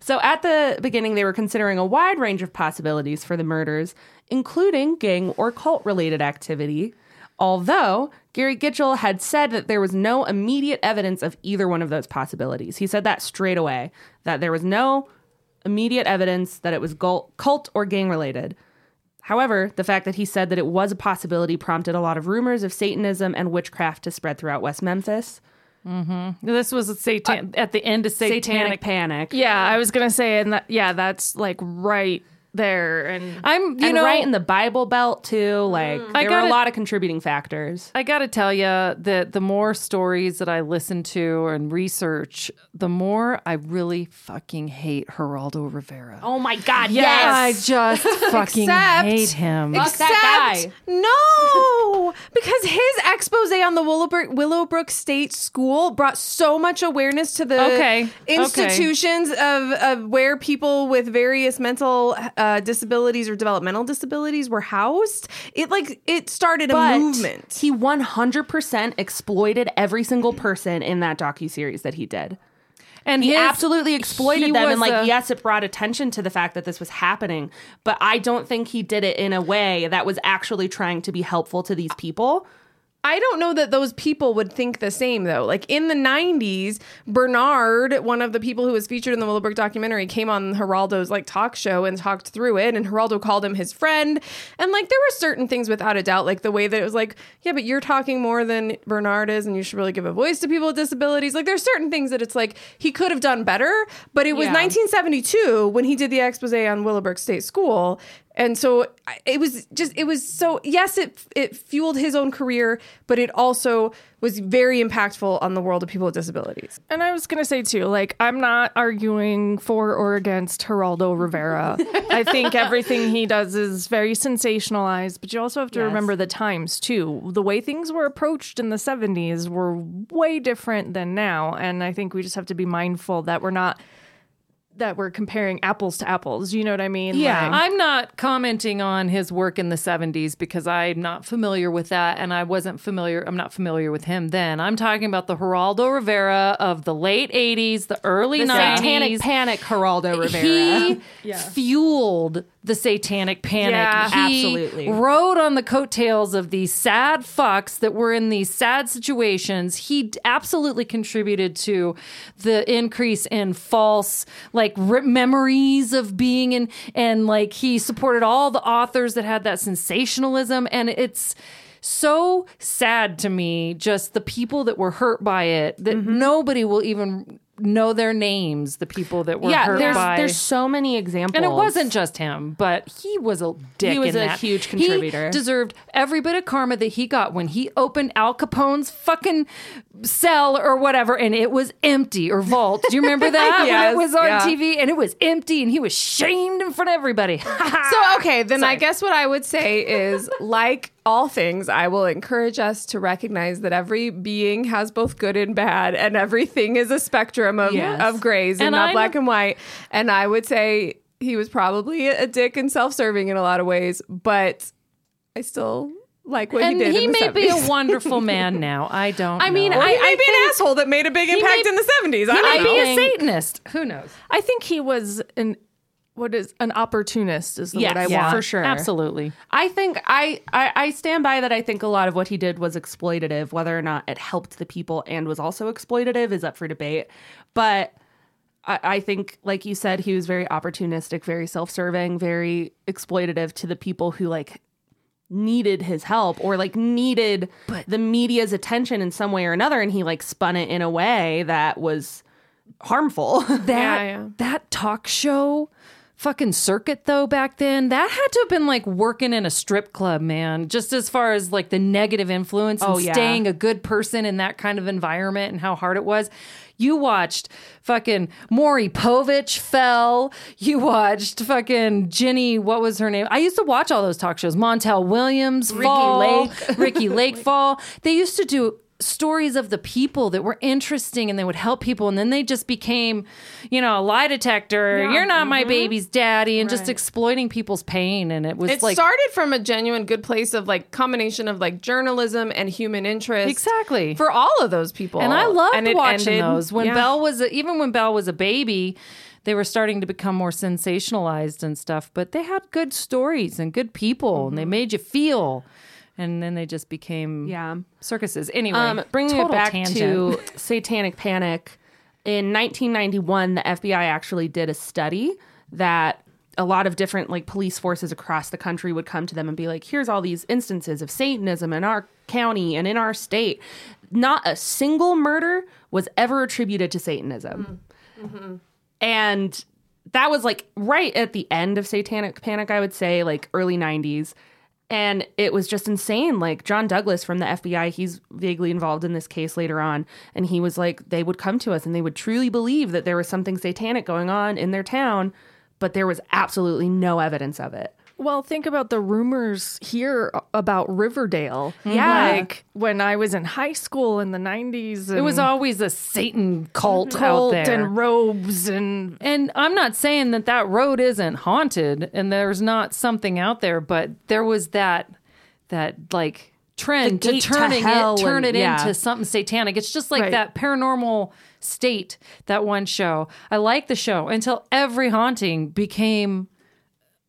So at the beginning, they were considering a wide range of possibilities for the murders, including gang or cult-related activity, although Gary Gitchell had said that there was no immediate evidence of either one of those possibilities. He said that straight away, that there was no immediate evidence that it was cult or gang-related. However, the fact that he said that it was a possibility prompted a lot of rumors of Satanism and witchcraft to spread throughout West Memphis. Mm-hmm. This was a satan- uh, at the end of satanic-, satanic panic. Yeah, I was gonna say, and that, yeah, that's like right there, and I'm you and know right in the Bible Belt too. Like mm. there gotta, were a lot of contributing factors. I gotta tell you that the more stories that I listen to and research, the more I really fucking hate Geraldo Rivera. Oh my God! Yes, yeah, I just fucking except, hate him. Fuck except that guy. No, because his expose on the Willowbrook Willowbrook State School brought so much awareness to the okay. institutions okay. of of where people with various mental uh, Uh, disabilities or developmental disabilities were housed. It like it started a but movement. He one hundred percent exploited every single person in that docuseries that he did. And he his, absolutely exploited he them. And like, a, yes, it brought attention to the fact that this was happening. But I don't think he did it in a way that was actually trying to be helpful to these people. I don't know that those people would think the same, though. Like, in the nineties, Bernard, one of the people who was featured in the Willowbrook documentary, came on Geraldo's, like, talk show and talked through it, and Geraldo called him his friend. And, like, there were certain things, without a doubt, like, the way that it was like, yeah, but you're talking more than Bernard is, and you should really give a voice to people with disabilities. Like, there's certain things that it's like, he could have done better, but it was yeah. nineteen seventy-two when he did the expose on Willowbrook State School. And so it was just, it was so, yes, it it fueled his own career, but it also was very impactful on the world of people with disabilities. And I was going to say, too, like, I'm not arguing for or against Geraldo Rivera. I think everything he does is very sensationalized, but you also have to yes. remember the times, too. The way things were approached in the seventies were way different than now. And I think we just have to be mindful that we're not... that we're comparing apples to apples. You know what I mean? Yeah. Like, I'm not commenting on his work in the seventies because I'm not familiar with that. And I wasn't familiar. I'm not familiar with him then. I'm talking about the Geraldo Rivera of the late eighties, the early the nineties. Satanic panic Geraldo Rivera. He yeah. fueled the satanic panic. Yeah, he absolutely. Rode on the coattails of these sad fucks that were in these sad situations. He absolutely contributed to the increase in false, like, re- memories of being in, and like he supported all the authors that had that sensationalism. And it's so sad to me, just the people that were hurt by it, that mm-hmm. nobody will even know their names, the people that were yeah, hurt there's, by. Yeah, there's so many examples. And it wasn't just him, but he was a dick He was in a that. huge contributor. He deserved every bit of karma that he got when he opened Al Capone's fucking cell or whatever, and it was empty, or vault. Do you remember that? Yes, when it was on yeah. T V, and it was empty, and he was shamed in front of everybody. So, okay, then Sorry. I guess what I would say is, like all things, I will encourage us to recognize that every being has both good and bad, and everything is a spectrum of, yes. of grays and, and not I black know- and white. And I would say he was probably a dick and self-serving in a lot of ways, but I still... like what and he did he in the seventies. And he may be a wonderful man now. I don't I know. Mean, or I, he may I be an asshole that made a big impact may, in the seventies. I don't know. He may be a Satanist. Who knows? I think he was an, what is, an opportunist is the yes, word I yeah, want. For sure. Absolutely. I think, I, I, I stand by that. I think a lot of what he did was exploitative. Whether or not it helped the people and was also exploitative is up for debate. But... I think, like you said, he was very opportunistic, very self-serving, very exploitative to the people who, like, needed his help or, like, needed but, the media's attention in some way or another. And he, like, spun it in a way that was harmful. That yeah, yeah. that talk show fucking circuit, though, back then, that had to have been, like, working in a strip club, man, just as far as, like, the negative influence and oh, yeah. staying a good person in that kind of environment and how hard it was. You watched fucking Maury Povich fell. You watched fucking Jenny, what was her name? I used to watch all those talk shows. Montel Williams, Ricky fall, Lake, Ricky Lake fall. They used to do stories of the people that were interesting and they would help people. And then they just became, you know, a lie detector. Yeah. You're not mm-hmm. my baby's daddy and right. just exploiting people's pain. And it was it like... It started from a genuine good place of like combination of like journalism and human interest. Exactly. For all of those people. And I loved and watching ended, those. When yeah. Belle was, a, even when Belle was a baby, they were starting to become more sensationalized and stuff, but they had good stories and good people mm-hmm. and they made you feel. And then they just became yeah. circuses. Anyway, um, bringing it back tangent. to Satanic Panic, in nineteen ninety-one, the F B I actually did a study that a lot of different like police forces across the country would come to them and be like, here's all these instances of Satanism in our county and in our state. Not a single murder was ever attributed to Satanism. Mm-hmm. And that was like right at the end of Satanic Panic, I would say, like early nineties. And it was just insane. Like, John Douglas from the F B I, he's vaguely involved in this case later on. And he was like, they would come to us and they would truly believe that there was something satanic going on in their town, but there was absolutely no evidence of it. Well, think about the rumors here about Riverdale. Yeah. Like, when I was in high school in the nineties. And it was always a Satan cult, cult out there. And robes. And and I'm not saying that that road isn't haunted and there's not something out there, but there was that, that like, trend to turning to it, turn and, it yeah. into something satanic. It's just like right. that Paranormal State, that one show. I liked the show until every haunting became...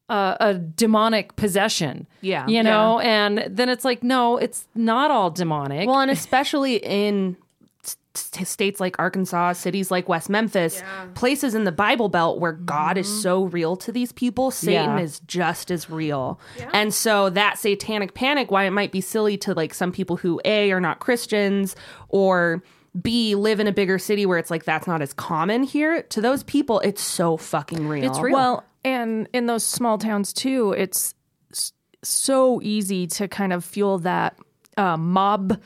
Uh, a demonic possession, yeah, you know, yeah. and then it's like, no, it's not all demonic. Well, and especially in t- states like Arkansas, cities like West Memphis, yeah. places in the Bible Belt where God mm-hmm. is so real to these people, Satan yeah. is just as real. Yeah. And so that satanic panic, why it might be silly to like some people who A, are not Christians, or B, live in a bigger city where it's like that's not as common here, to those people, it's so fucking real. It's real. Well, and in those small towns, too, it's so easy to kind of fuel that uh, mob,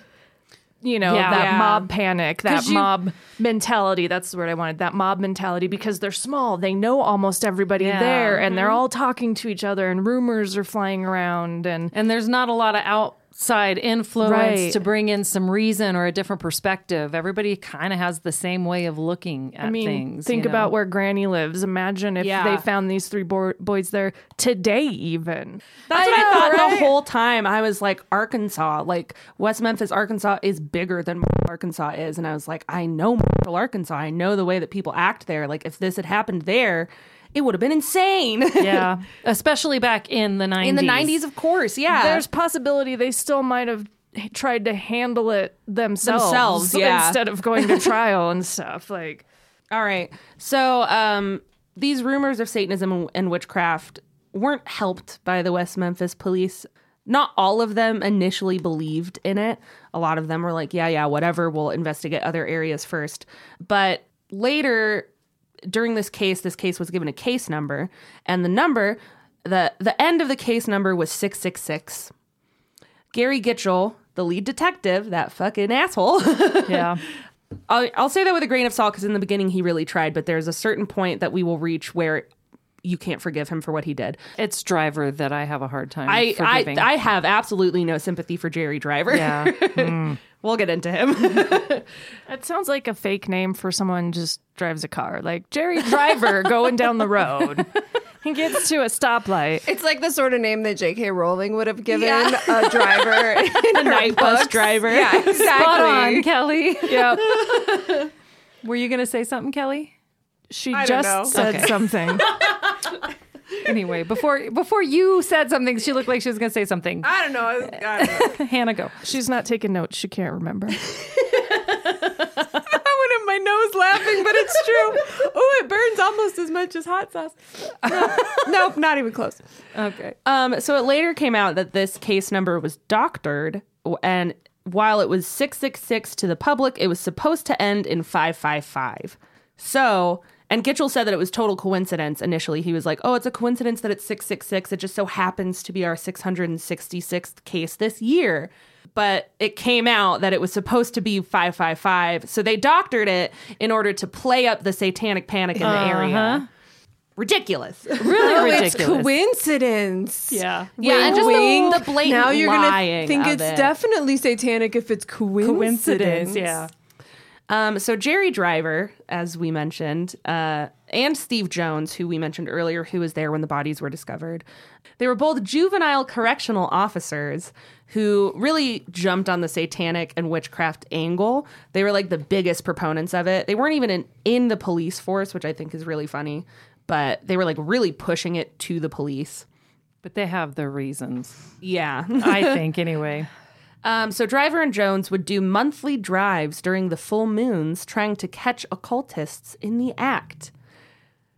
you know, yeah, that yeah. mob panic, that you, mob mentality. That's the word I wanted, that mob mentality, because they're small. They know almost everybody yeah. there, and mm-hmm. they're all talking to each other, and rumors are flying around. And, and there's not a lot of outside influence right. to bring in some reason or a different perspective. Everybody kind of has the same way of looking at I mean, things. Think you know? about where Granny lives. Imagine if yeah. they found these three bo- boys there today, even. That's I what know, I thought right? the whole time. I was like, Arkansas, like West Memphis, Arkansas is bigger than Arkansas is. And I was like, I know Arkansas. I know the way that people act there. Like, if this had happened there, it would have been insane. Yeah. Especially back in the nineties. In the nineties, of course. Yeah. There's possibility they still might have tried to handle it themselves. Themselves, yeah. Instead of going to trial and stuff. Like, all right. So um, these rumors of Satanism and witchcraft weren't helped by the West Memphis police. Not all of them initially believed in it. A lot of them were like, yeah, yeah, whatever. We'll investigate other areas first. But later... During this case, this case was given a case number, and the number, the the end of the case number was six six six. Gary Gitchell, the lead detective, that fucking asshole. Yeah. I'll, I'll say that with a grain of salt because in the beginning he really tried, but there's a certain point that we will reach where you can't forgive him for what he did. It's Driver that I have a hard time I, forgiving. I, I have absolutely no sympathy for Jerry Driver. Yeah. Mm. We'll get into him. That sounds like a fake name for someone just drives a car. Like, Jerry Driver going down the road. He gets to a stoplight. It's like the sort of name that J K Rowling would have given yeah. a driver in a night bus driver. Yeah, exactly. Spot on, Kelly. Yep. Were you going to say something, Kelly? She I just said okay. something. Anyway, before before you said something, she looked like she was going to say something. I don't know. I, I don't know. Hannah, go. She's not taking notes. She can't remember. I went in my nose laughing, but it's true. Oh, it burns almost as much as hot sauce. No, nope, not even close. Okay. Um. So it later came out that this case number was doctored, and while it was six six six to the public, it was supposed to end in five five five. So... And Gitchell said that it was total coincidence initially. He was like, oh, it's a coincidence that it's six six six. It just so happens to be our six hundred sixty-sixth case this year. But it came out that it was supposed to be five five five. So they doctored it in order to play up the satanic panic in the uh-huh. area. Ridiculous. Really oh, ridiculous. It's coincidence. Yeah. Yeah, wink, and just wink. The, the blatant now you're lying gonna think it's it. Definitely satanic if it's coincidence. Coincidence, yeah. Um, so Jerry Driver, as we mentioned, uh, and Steve Jones, who we mentioned earlier, who was there when the bodies were discovered, they were both juvenile correctional officers who really jumped on the satanic and witchcraft angle. They were like the biggest proponents of it. They weren't even in, in the police force, which I think is really funny, but they were like really pushing it to the police. But they have their reasons. Yeah. I think anyway. Um, so Driver and Jones would do monthly drives during the full moons trying to catch occultists in the act.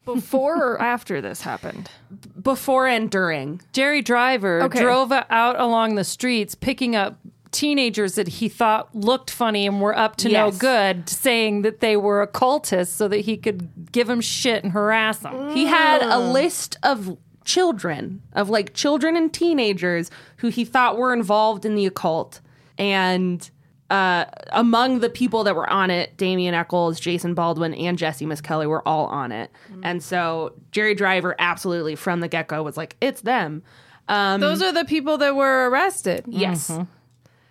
Before or after this happened? B- before and during. Jerry Driver okay. drove out along the streets picking up teenagers that he thought looked funny and were up to yes. no good, saying that they were occultists so that he could give them shit and harass them. Mm. He had a list of... children of like children and teenagers who he thought were involved in the occult, and uh among the people that were on it, Damien Echols, Jason Baldwin, and Jessie Misskelley were all on it. Mm-hmm. And so Jerry Driver absolutely from the get-go was like, it's them. Um those are the people that were arrested. Yes. Mm-hmm.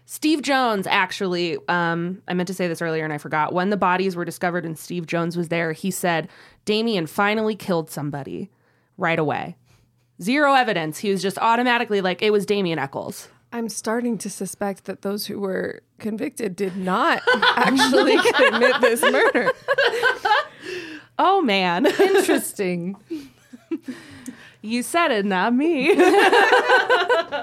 Steve Jones, actually, um, I meant to say this earlier and I forgot. When the bodies were discovered and Steve Jones was there, he said Damien finally killed somebody right away. Zero evidence. He was just automatically like, it was Damien Echols. I'm starting to suspect that those who were convicted did not actually commit this murder. Oh, man. Interesting. You said it, not me.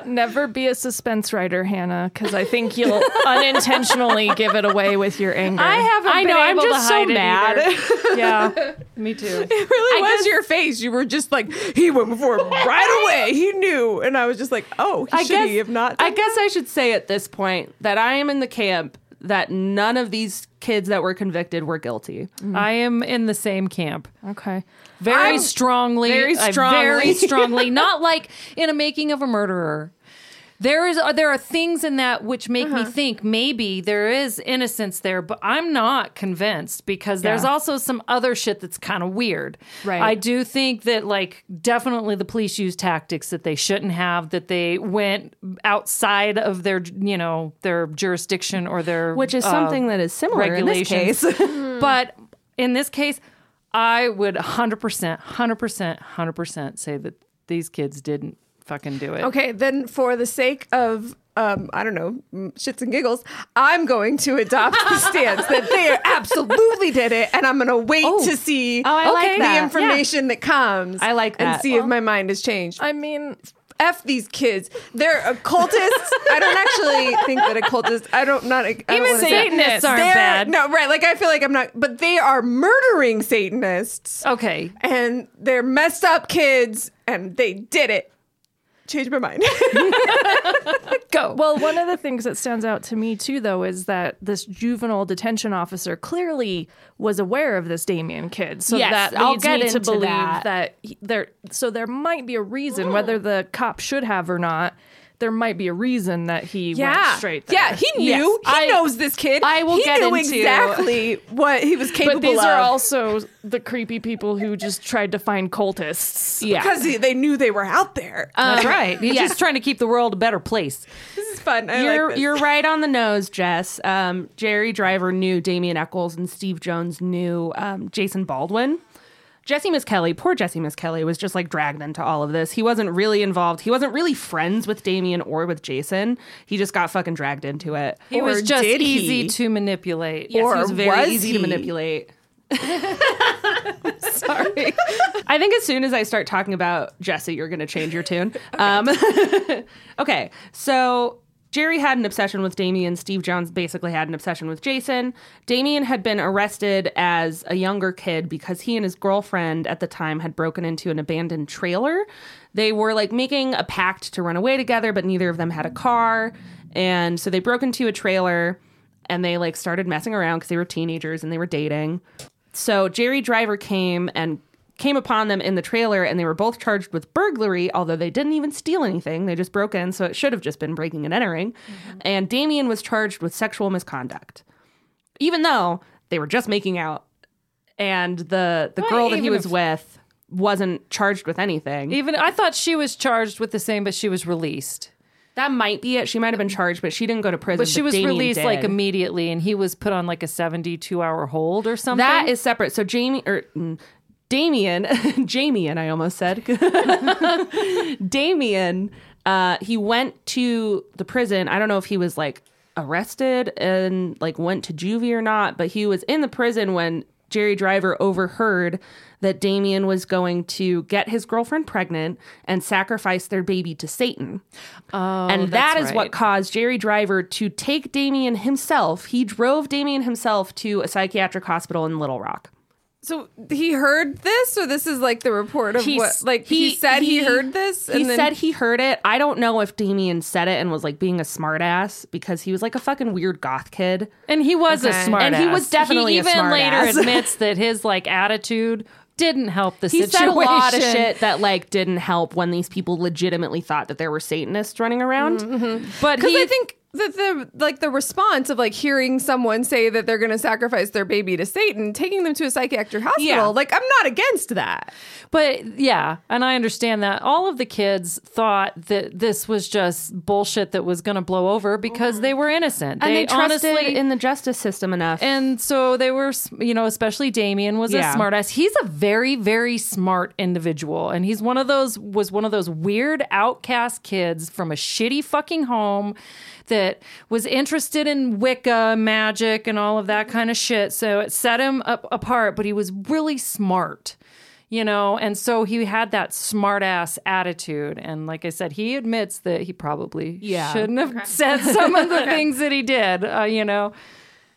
Never be a suspense writer, Hannah, because I think you'll unintentionally give it away with your anger. I haven't I been know, able I'm just to hide so it mad. Either. Yeah, me too. It really I was guess, your face. You were just like, he went before right away. He knew. And I was just like, oh, he I should guess, he have not. I guess I should say at this point that I am in the camp that none of these kids that were convicted were guilty. Mm. I am in the same camp. Okay. Very I'm strongly. Very strongly. Uh, very strongly. Not like in a making of a murderer. There is uh, there are things in that which make uh-huh. me think maybe there is innocence there, but I'm not convinced because yeah. there's also some other shit that's kind of weird. Right. I do think that, like, definitely the police used tactics that they shouldn't have, that they went outside of their, you know, their jurisdiction or their which is uh, something that is similar regulations. In this case. But in this case, I would one hundred percent, one hundred percent, one hundred percent say that these kids didn't fucking do it. Okay, then for the sake of um I don't know, shits and giggles, I'm going to adopt the stance that they absolutely did it, and I'm going to wait oh. to see oh, I okay. like that. The information yeah. that comes. I like that. And see well, if my mind has changed. I mean, F these kids. They're occultists. I don't actually think that occultists, I don't not I don't even Satanists aren't bad. No, right, like I feel like I'm not, but they are murdering Satanists. Okay. And they're messed up kids, and they did it. Change my mind. Go. Well, one of the things that stands out to me, too, though, is that this juvenile detention officer clearly was aware of this Damien kid. So yes, that leads I'll get me into to believe that, that he, there. So there might be a reason, mm. whether the cop should have or not, there might be a reason that he yeah. went straight there. Yeah, he knew. Yes. He I, knows this kid. I will he get knew into exactly what he was capable of. But these of. Are also the creepy people who just tried to find cultists. Yeah. Because he, they knew they were out there. Um, That's right. He's yeah. just trying to keep the world a better place. This is fun. I you're, like this. You're right on the nose, Jess. Um, Jerry Driver knew Damien Echols and Steve Jones knew um, Jason Baldwin. Jessie Misskelley, poor Jessie Misskelley, was just like dragged into all of this. He wasn't really involved. He wasn't really friends with Damien or with Jason. He just got fucking dragged into it. He was just easy to manipulate. Yes, or he was very was easy he? to manipulate. Sorry. I think as soon as I start talking about Jessie, you're going to change your tune. Okay. Um, okay, so... Jerry had an obsession with Damien. Steve Jones basically had an obsession with Jason. Damien had been arrested as a younger kid because he and his girlfriend at the time had broken into an abandoned trailer. They were like making a pact to run away together, but neither of them had a car. And so they broke into a trailer and they like started messing around because they were teenagers and they were dating. So Jerry Driver came and came upon them in the trailer, and they were both charged with burglary, although they didn't even steal anything. They just broke in, so it should have just been breaking and entering. Mm-hmm. And Damien was charged with sexual misconduct, even though they were just making out. And the, the well, girl that he was if, with wasn't charged with anything. Even I thought she was charged with the same, but she was released. That might be it. She might have been charged, but she didn't go to prison. But she but was Damien released did. like immediately, and he was put on like a seventy-two hour hold or something. That is separate. So Jamie... or. Mm, Damien, Jamien, I almost said. Damien, uh, he went to the prison. I don't know if he was like arrested and like went to juvie or not, but he was in the prison when Jerry Driver overheard that Damien was going to get his girlfriend pregnant and sacrifice their baby to Satan. Oh, and that is right. what caused Jerry Driver to take Damien himself. He drove Damien himself to a psychiatric hospital in Little Rock. So he heard this, or this is like the report of He's, what? Like he, he said he, he heard this? And he then... said he heard it. I don't know if Damien said it and was like being a smartass because he was like a fucking weird goth kid. And he was okay. a smartass. And he was definitely he a smartass. He even later ass. admits that his like attitude didn't help the he situation. He said a lot of shit that like didn't help when these people legitimately thought that there were Satanists running around. Mm-hmm. But Because I think... The, the like the response of like hearing someone say that they're going to sacrifice their baby to Satan, taking them to a psychiatric hospital, yeah. like I'm not against that. But yeah, and I understand that all of the kids thought that this was just bullshit that was going to blow over because mm-hmm. they were innocent. And they, they trusted honestly, in the justice system enough. And so they were, you know, especially Damien was yeah. a smartass. He's a very, very smart individual. And he's one of those, was one of those weird outcast kids from a shitty fucking home that was interested in Wicca magic and all of that kind of shit. So it set him up apart, but he was really smart, you know? And so he had that smart ass attitude. And like I said, he admits that he probably yeah. shouldn't have okay. said some of the things that he did, uh, you know?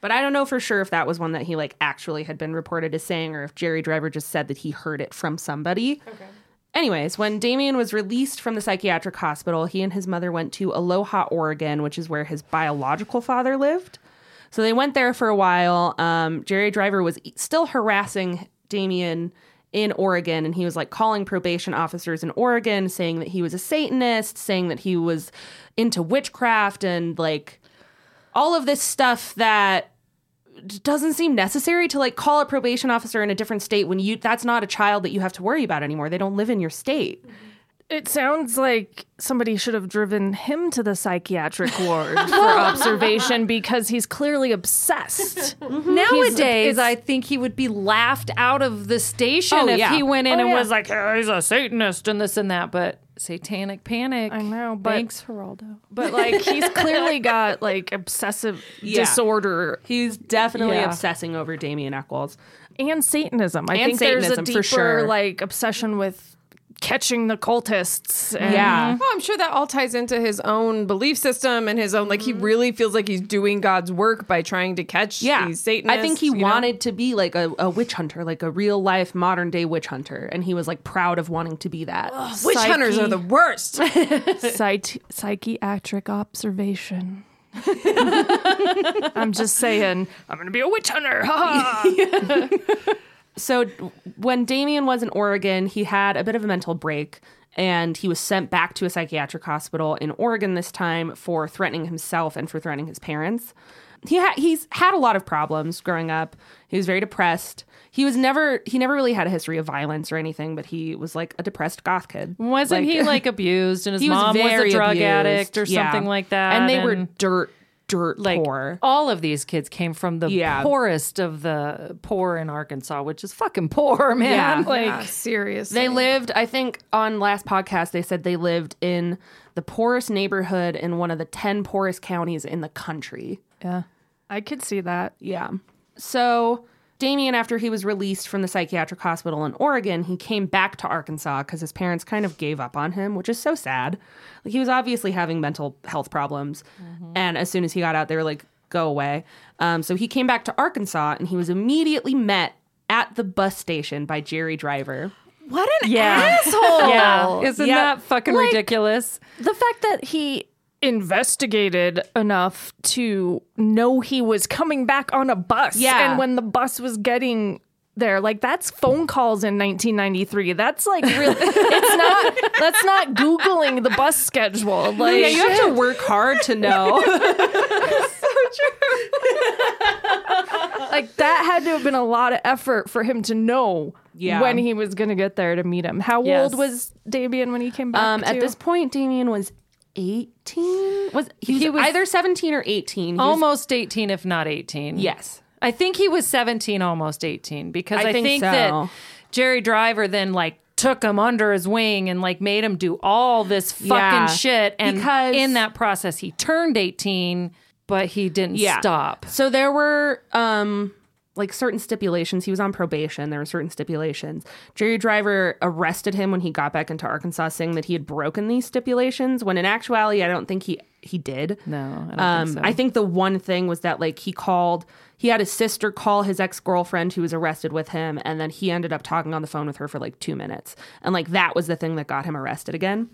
But I don't know for sure if that was one that he like actually had been reported as saying, or if Jerry Driver just said that he heard it from somebody. Okay. Anyways, when Damien was released from the psychiatric hospital, he and his mother went to Aloha, Oregon, which is where his biological father lived. So they went there for a while. Um, Jerry Driver was still harassing Damien in Oregon, and he was like calling probation officers in Oregon, saying that he was a Satanist, saying that he was into witchcraft and like all of this stuff that doesn't seem necessary to like call a probation officer in a different state when you that's not a child that you have to worry about anymore. They don't live in your state. It sounds like somebody should have driven him to the psychiatric ward for observation because he's clearly obsessed. Mm-hmm. Nowadays, I think he would be laughed out of the station oh, if yeah. he went in oh, and yeah. was like, oh, he's a Satanist and this and that. But satanic panic. I know, but... Thanks, Geraldo. But, like, he's clearly got, like, obsessive yeah. disorder. He's definitely yeah. obsessing over Damien Echols. And Satanism. I and think Satanism, there's a deeper, sure. like, obsession with catching the cultists. And yeah. Well, I'm sure that all ties into his own belief system and his own, like, he really feels like he's doing God's work by trying to catch yeah. these Satanists. I think he wanted know? to be, like, a, a witch hunter, like a real-life, modern-day witch hunter, and he was, like, proud of wanting to be that. Ugh, witch Psyche. hunters are the worst! Psych- psychiatric observation. I'm just saying, I'm gonna be a witch hunter! Ha! So when Damien was in Oregon, he had a bit of a mental break And he was sent back to a psychiatric hospital in Oregon this time for threatening himself and for threatening his parents. He ha- he's had a lot of problems growing up. He was very depressed. He was never he never really had a history of violence or anything, but he was like a depressed goth kid. Wasn't like, he like abused and his mom was, was a drug abused. addict or yeah. something like that? And they and... were dirt. Dirt like poor. All of these kids came from the yeah. poorest of the poor in Arkansas, which is fucking poor, man. Yeah. Like, yeah, seriously. They lived, I think on last podcast, they said they lived in the poorest neighborhood in one of the ten poorest counties in the country. Yeah. I could see that. Yeah. So Damien, after he was released from the psychiatric hospital in Oregon, he came back to Arkansas because his parents kind of gave up on him, which is so sad. Like, he was obviously having mental health problems. Mm-hmm. And as soon as he got out, they were like, go away. Um, so he came back to Arkansas and he was immediately met at the bus station by Jerry Driver. What an yeah. asshole! Yeah. Isn't yep. that fucking like, ridiculous? The fact that he... investigated enough to know he was coming back on a bus. Yeah. And when the bus was getting there, like, that's phone calls in nineteen ninety-three. That's like really, it's not, that's not Googling the bus schedule. Like, yeah, you have to work hard to know. So true. Like, that had to have been a lot of effort for him to know. Yeah. When he was going to get there to meet him. How yes. old was Damien when he came back? Um, at this point, Damien was eighteen? Was he, he was either seventeen or eighteen. He almost was, eighteen, if not eighteen. Yes. I think he was seventeen, almost eighteen, because I, I think, think so. that Jerry Driver then like took him under his wing and like made him do all this fucking yeah. shit. And because in that process, he turned eighteen, but he didn't yeah. stop. So there were um like certain stipulations. He was on probation. There were certain stipulations. Jerry Driver arrested him when he got back into Arkansas, saying that he had broken these stipulations, when in actuality, I don't think he, he did. No, I don't um, think so. I think the one thing was that, like, he called, he had his sister call his ex-girlfriend who was arrested with him, and then he ended up talking on the phone with her for, like, two minutes. And, like, that was the thing that got him arrested again.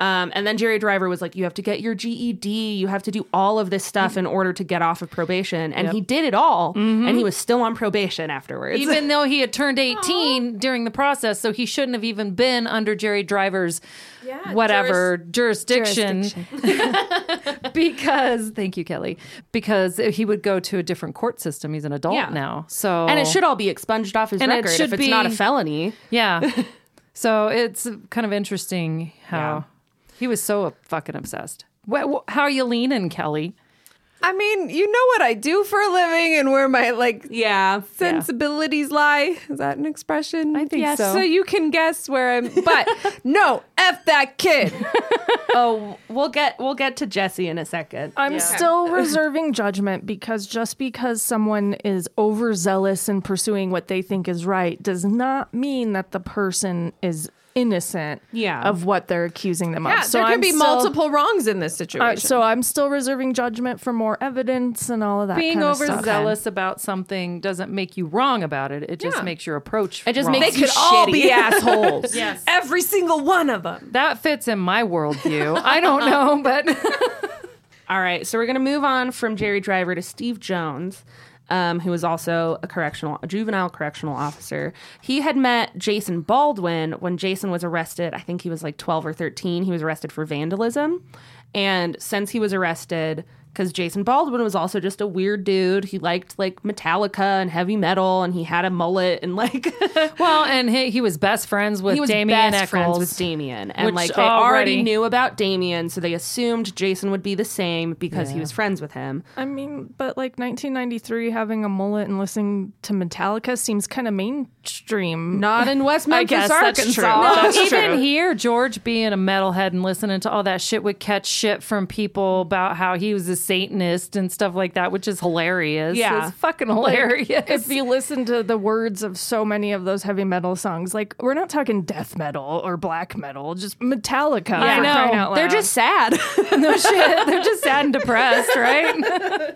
Um, and then Jerry Driver was like, you have to get your G E D. You have to do all of this stuff in order to get off of probation. And yep. he did it all. Mm-hmm. And he was still on probation afterwards. Even though he had turned eighteen Aww. During the process. So he shouldn't have even been under Jerry Driver's yeah, whatever juris- jurisdiction. jurisdiction. Because, thank you, Kelly, because he would go to a different court system. He's an adult yeah. now. So And it should all be expunged off his and record it if it's be, not a felony. Yeah. So it's kind of interesting how... Yeah. He was so fucking obsessed. What, wh- how are you leaning, Kelly? I mean, you know what I do for a living and where my, like, yeah, sensibilities yeah. lie. Is that an expression? I think yes. so. So you can guess where I'm. But no, F that kid. Oh, we'll get we'll get to Jessie in a second. I'm yeah. still reserving judgment, because just because someone is overzealous in pursuing what they think is right does not mean that the person is innocent yeah. of what they're accusing them yeah, of. So there could I'm be still, multiple wrongs in this situation. Uh, so I'm still reserving judgment for more evidence and all of that. Being overzealous about something doesn't make you wrong about it. It just yeah. makes your approach It just wrong. Makes They could shitty. All be assholes. Yes. Every single one of them. That fits in my worldview. I don't know, but... All right, so we're going to move on from Jerry Driver to Steve Jones, Um, who was also a correctional, a juvenile correctional officer. He had met Jason Baldwin when Jason was arrested. I think he was like twelve or thirteen. He was arrested for vandalism. And since he was arrested, because Jason Baldwin was also just a weird dude. He liked like Metallica and heavy metal, and he had a mullet and like. Well, and he, he was best friends with he was Damien best Echols. friends with Damien, and like they already... already knew about Damien, so they assumed Jason would be the same because yeah. he was friends with him. I mean, but like nineteen ninety-three, having a mullet and listening to Metallica seems kind of mainstream. Not in West Memphis, I guess Arkansas. That's true. No, that's even true. Here, George being a metalhead and listening to all that shit would catch shit from people about how he was a Satanist and stuff like that, which is hilarious. Yeah, it's fucking hilarious. Like, if you listen to the words of so many of those heavy metal songs, like, we're not talking death metal or black metal, just Metallica. Yeah, I know. They're just sad. No shit. They're just sad and depressed, right?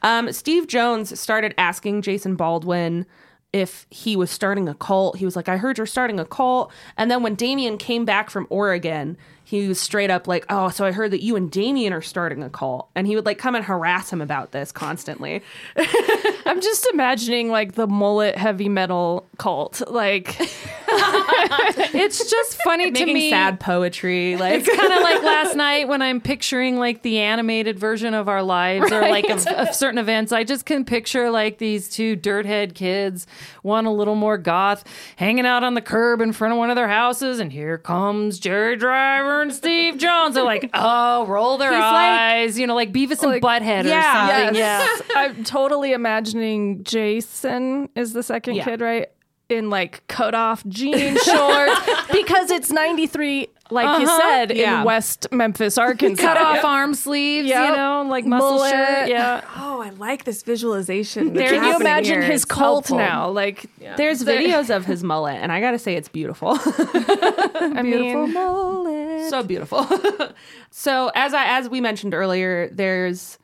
um, Steve Jones started asking Jason Baldwin if he was starting a cult. He was like, I heard you're starting a cult. And then when Damien came back from Oregon, he was straight up like, oh, so I heard that you and Damien are starting a cult. And he would like come and harass him about this constantly. I'm just imagining like the mullet heavy metal cult. Like It's just funny to me. Making sad poetry. Like. It's kind of like last night when I'm picturing like the animated version of our lives, right? Or like of, of certain events. I just can picture like these two dirthead kids, one a little more goth, hanging out on the curb in front of one of their houses, and here comes Jerry Driver and Steve Jones. They're like, oh, roll their He's eyes, like, you know, like Beavis like, and Butthead yeah, or something. Yes. Yeah, I'm totally imagining Jason is the second yeah. kid, right? In like cut off jean shorts because it's ninety-three, like uh-huh, you said, yeah. in West Memphis, Arkansas. Cut off yep. arm sleeves, yep. you know, like muscle Bullet. Shirt. Yeah. Oh, I like this visualization. Can you imagine here. His cult now? Like, yeah. there's there. videos of his mullet, and I gotta say, it's beautiful. I beautiful mean, mullet, so beautiful. So as I as we mentioned earlier, there's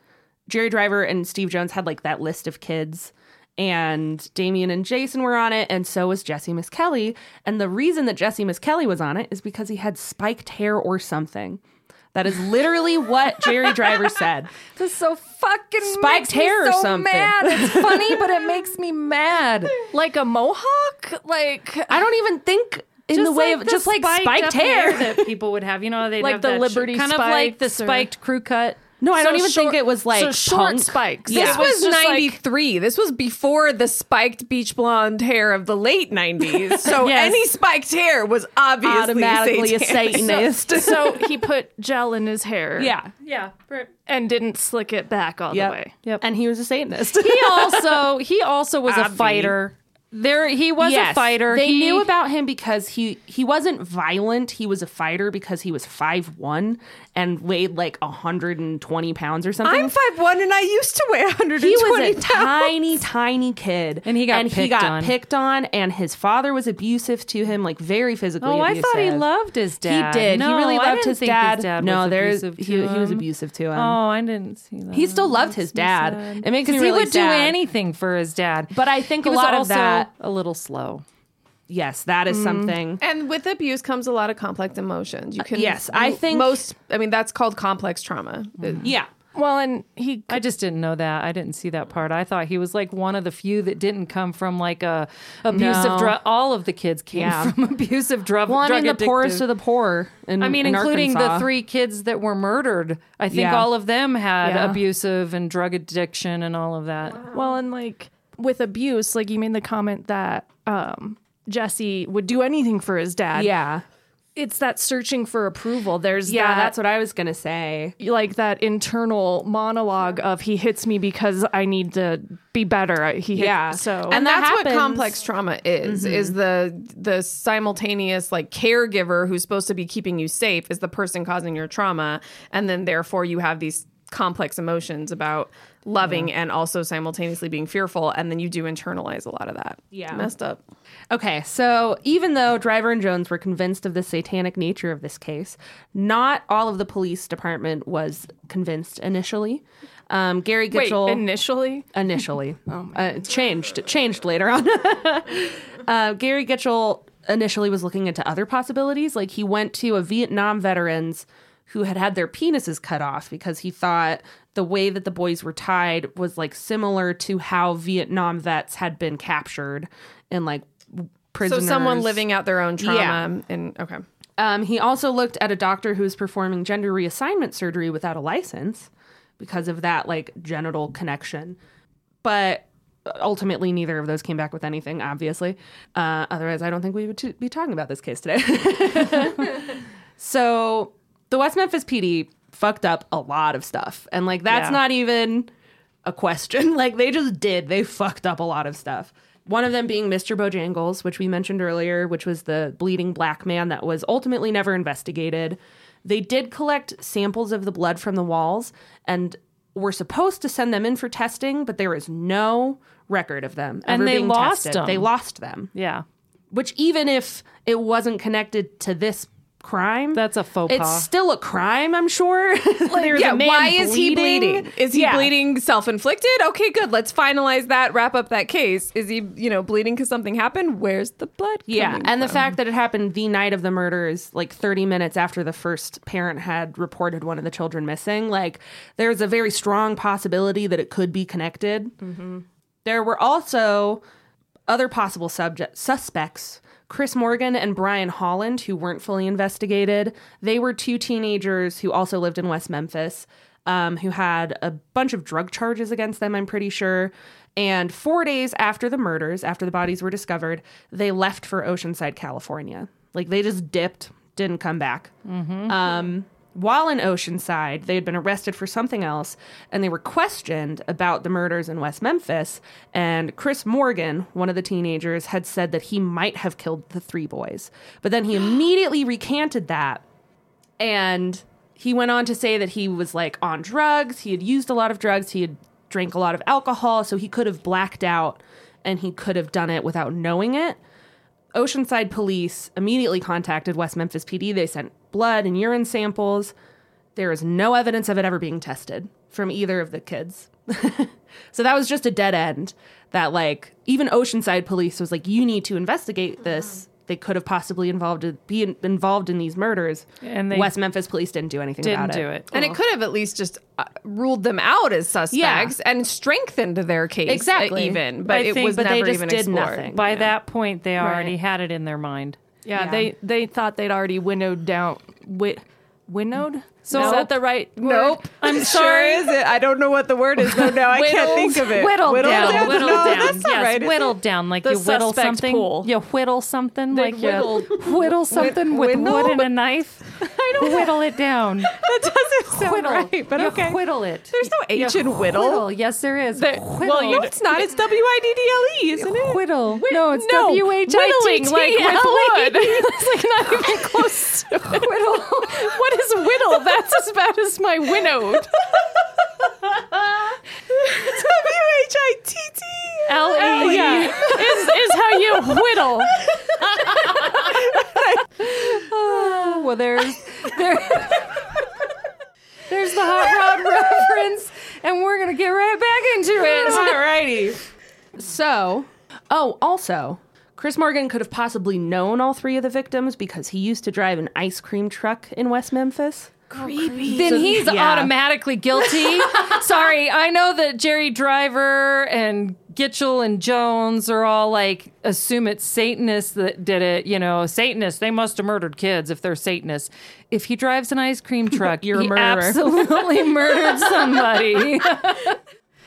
Jerry Driver and Steve Jones had like that list of kids. And Damien and Jason were on it, and so was Jessie Misskelley. And the reason that Jessie Misskelley was on it is because he had spiked hair or something. That is literally what Jerry Driver said. This is so fucking spiked makes hair me or so something. Mad. It's funny, but it makes me mad. Like a mohawk? Like I don't even think. In just the way like of the just like spiked, spiked hair. hair that people would have. You know, they like have the that Liberty sh- kind of like the spiked or... crew cut. No, I so don't even short, think it was like so punk. Short spikes. Yeah. This was, was ninety-three. Like, this was before the spiked beach blonde hair of the late nineties. So yes. any spiked hair was obviously automatically Satanist. a Satanist. So, so he put gel in his hair. Yeah, yeah, for, and didn't slick it back all yep. the way. Yep, and he was a Satanist. He also he also was Obvi. a fighter. There, he was yes. a fighter. They he, knew about him because he, he wasn't violent. He was a fighter because he was five one and weighed like one hundred twenty pounds or something. I'm five one and I used to weigh one hundred twenty pounds. He was a pounds. tiny, tiny kid. And he got, and picked, he got on. picked on. And his father was abusive to him, like very physically oh, abusive. Oh, I thought he loved his dad. He did. No, he really loved I didn't his, think dad. his dad. No, there's, he, he was abusive to him. Oh, I didn't see that. He still loved That's his dad. Sad. It makes me really sad. Because he would sad. do anything for his dad. But I think a lot of that. A little slow. Yes, that is mm. something. And with abuse comes a lot of complex emotions. You can uh, yes, I think most. I mean, that's called complex trauma. Mm. Yeah. Well, and he. Could, I just didn't know that. I didn't see that part. I thought he was like one of the few that didn't come from like a abusive. No. Dr- all of the kids came yeah. from abusive drug. Well, I mean, the addictive. poorest of the poor. In, I mean, in including Arkansas. The three kids that were murdered. I think yeah. all of them had yeah. abusive and drug addiction and all of that. Wow. Well, and like. With abuse, like you made the comment that um, Jesse would do anything for his dad. Yeah. It's that searching for approval. There's yeah, that, that's what I was going to say. Like that internal monologue of he hits me because I need to be better. He hit, yeah. So and, and that's that what complex trauma is, mm-hmm. is the the simultaneous like caregiver who's supposed to be keeping you safe is the person causing your trauma. And then therefore you have these complex emotions about loving yeah. and also simultaneously being fearful, and then you do internalize a lot of that. Yeah. Messed up. Okay, so even though Driver and Jones were convinced of the satanic nature of this case, not all of the police department was convinced initially. Um, Gary Gitchell... Wait, initially? Initially. oh uh, changed. Changed later on. uh, Gary Gitchell initially was looking into other possibilities. Like, he went to a Vietnam veterans who had had their penises cut off because he thought the way that the boys were tied was like similar to how Vietnam vets had been captured and like prisoners. So someone living out their own trauma. Yeah. And okay. Um, he also looked at a doctor who was performing gender reassignment surgery without a license because of that like genital connection. But ultimately, neither of those came back with anything, obviously. Uh, otherwise, I don't think we would t- be talking about this case today. So... The West Memphis P D fucked up a lot of stuff. And, like, that's yeah. not even a question. Like, they just did. They fucked up a lot of stuff. One of them being Mister Bojangles, which we mentioned earlier, which was the bleeding black man that was ultimately never investigated. They did collect samples of the blood from the walls and were supposed to send them in for testing, but there is no record of them ever being tested. And they lost them. They lost them. Yeah. Which even if it wasn't connected to this crime, that's a faux pas. It's still a crime, I'm sure. Like, yeah, why is bleeding. he bleeding? Is he yeah. bleeding self-inflicted? Okay, good. Let's finalize that, wrap up that case. Is he, you know, bleeding because something happened? Where's the blood? Yeah, and from? the fact that it happened the night of the murders, like thirty minutes after the first parent had reported one of the children missing, like there's a very strong possibility that it could be connected. Mm-hmm. There were also other possible subject suspects Chris Morgan and Brian Holland, who weren't fully investigated, they were two teenagers who also lived in West Memphis, um, who had a bunch of drug charges against them, I'm pretty sure. And four days after the murders, after the bodies were discovered, they left for Oceanside, California. Like, they just dipped, didn't come back. Mm-hmm. Um, while in Oceanside, they had been arrested for something else, and they were questioned about the murders in West Memphis. And Chris Morgan, one of the teenagers, had said that he might have killed the three boys. But then he immediately recanted that, and he went on to say that he was, like, on drugs. He had used a lot of drugs. He had drank a lot of alcohol, so he could have blacked out and he could have done it without knowing it. Oceanside police immediately contacted West Memphis P D. They sent blood and urine samples. There is no evidence of it ever being tested from either of the kids. So that was just a dead end that, like, even Oceanside police was like, you need to investigate this. They could have possibly involved be in, involved in these murders. And they West Memphis police didn't do anything didn't about it. Didn't do it. And well. It could have at least just uh, ruled them out as suspects, yeah, and strengthened their case. Exactly. Uh, even. But I it think, was but never they just even did explored. Nothing. By yeah. that point, they right. already had it in their mind. Yeah, yeah. They, they thought they'd already winnowed down... Wit- winnowed? So nope. Is that the right word? Nope. I'm it sorry. Sure is it? I don't know what the word is though now. I can't think of it. Whittled, whittled down. down. Whittled no, down. Yes, right, whittled down. Like the you whittle something. Pool. You whittle something. They like whittled. You whittle something with wood and a knife. I don't whittle it down. That doesn't sound whittle. Right, but you okay. whittle it. There's no H you in whittle. Whittle. Yes, there is. There, well, no, it's not. It's W I D D L E, isn't it? Whittle. No, it's W H I T T L E. Like with wood. It's like not even close to whittle. What is whittle? That's as bad as my winnowed. W H I T T L E yeah. is, is how you whittle. Oh, well, there's, there, there's the hot rod reference, and we're going to get right back into it. All righty. So, oh, also... Chris Morgan could have possibly known all three of the victims because he used to drive an ice cream truck in West Memphis. Creepy. Then he's yeah. automatically guilty. Sorry, I know that Jerry Driver and Gitchell and Jones are all like, assume it's Satanists that did it. You know, Satanists, they must have murdered kids if they're Satanists. If he drives an ice cream truck, you're a murderer. Absolutely murdered somebody.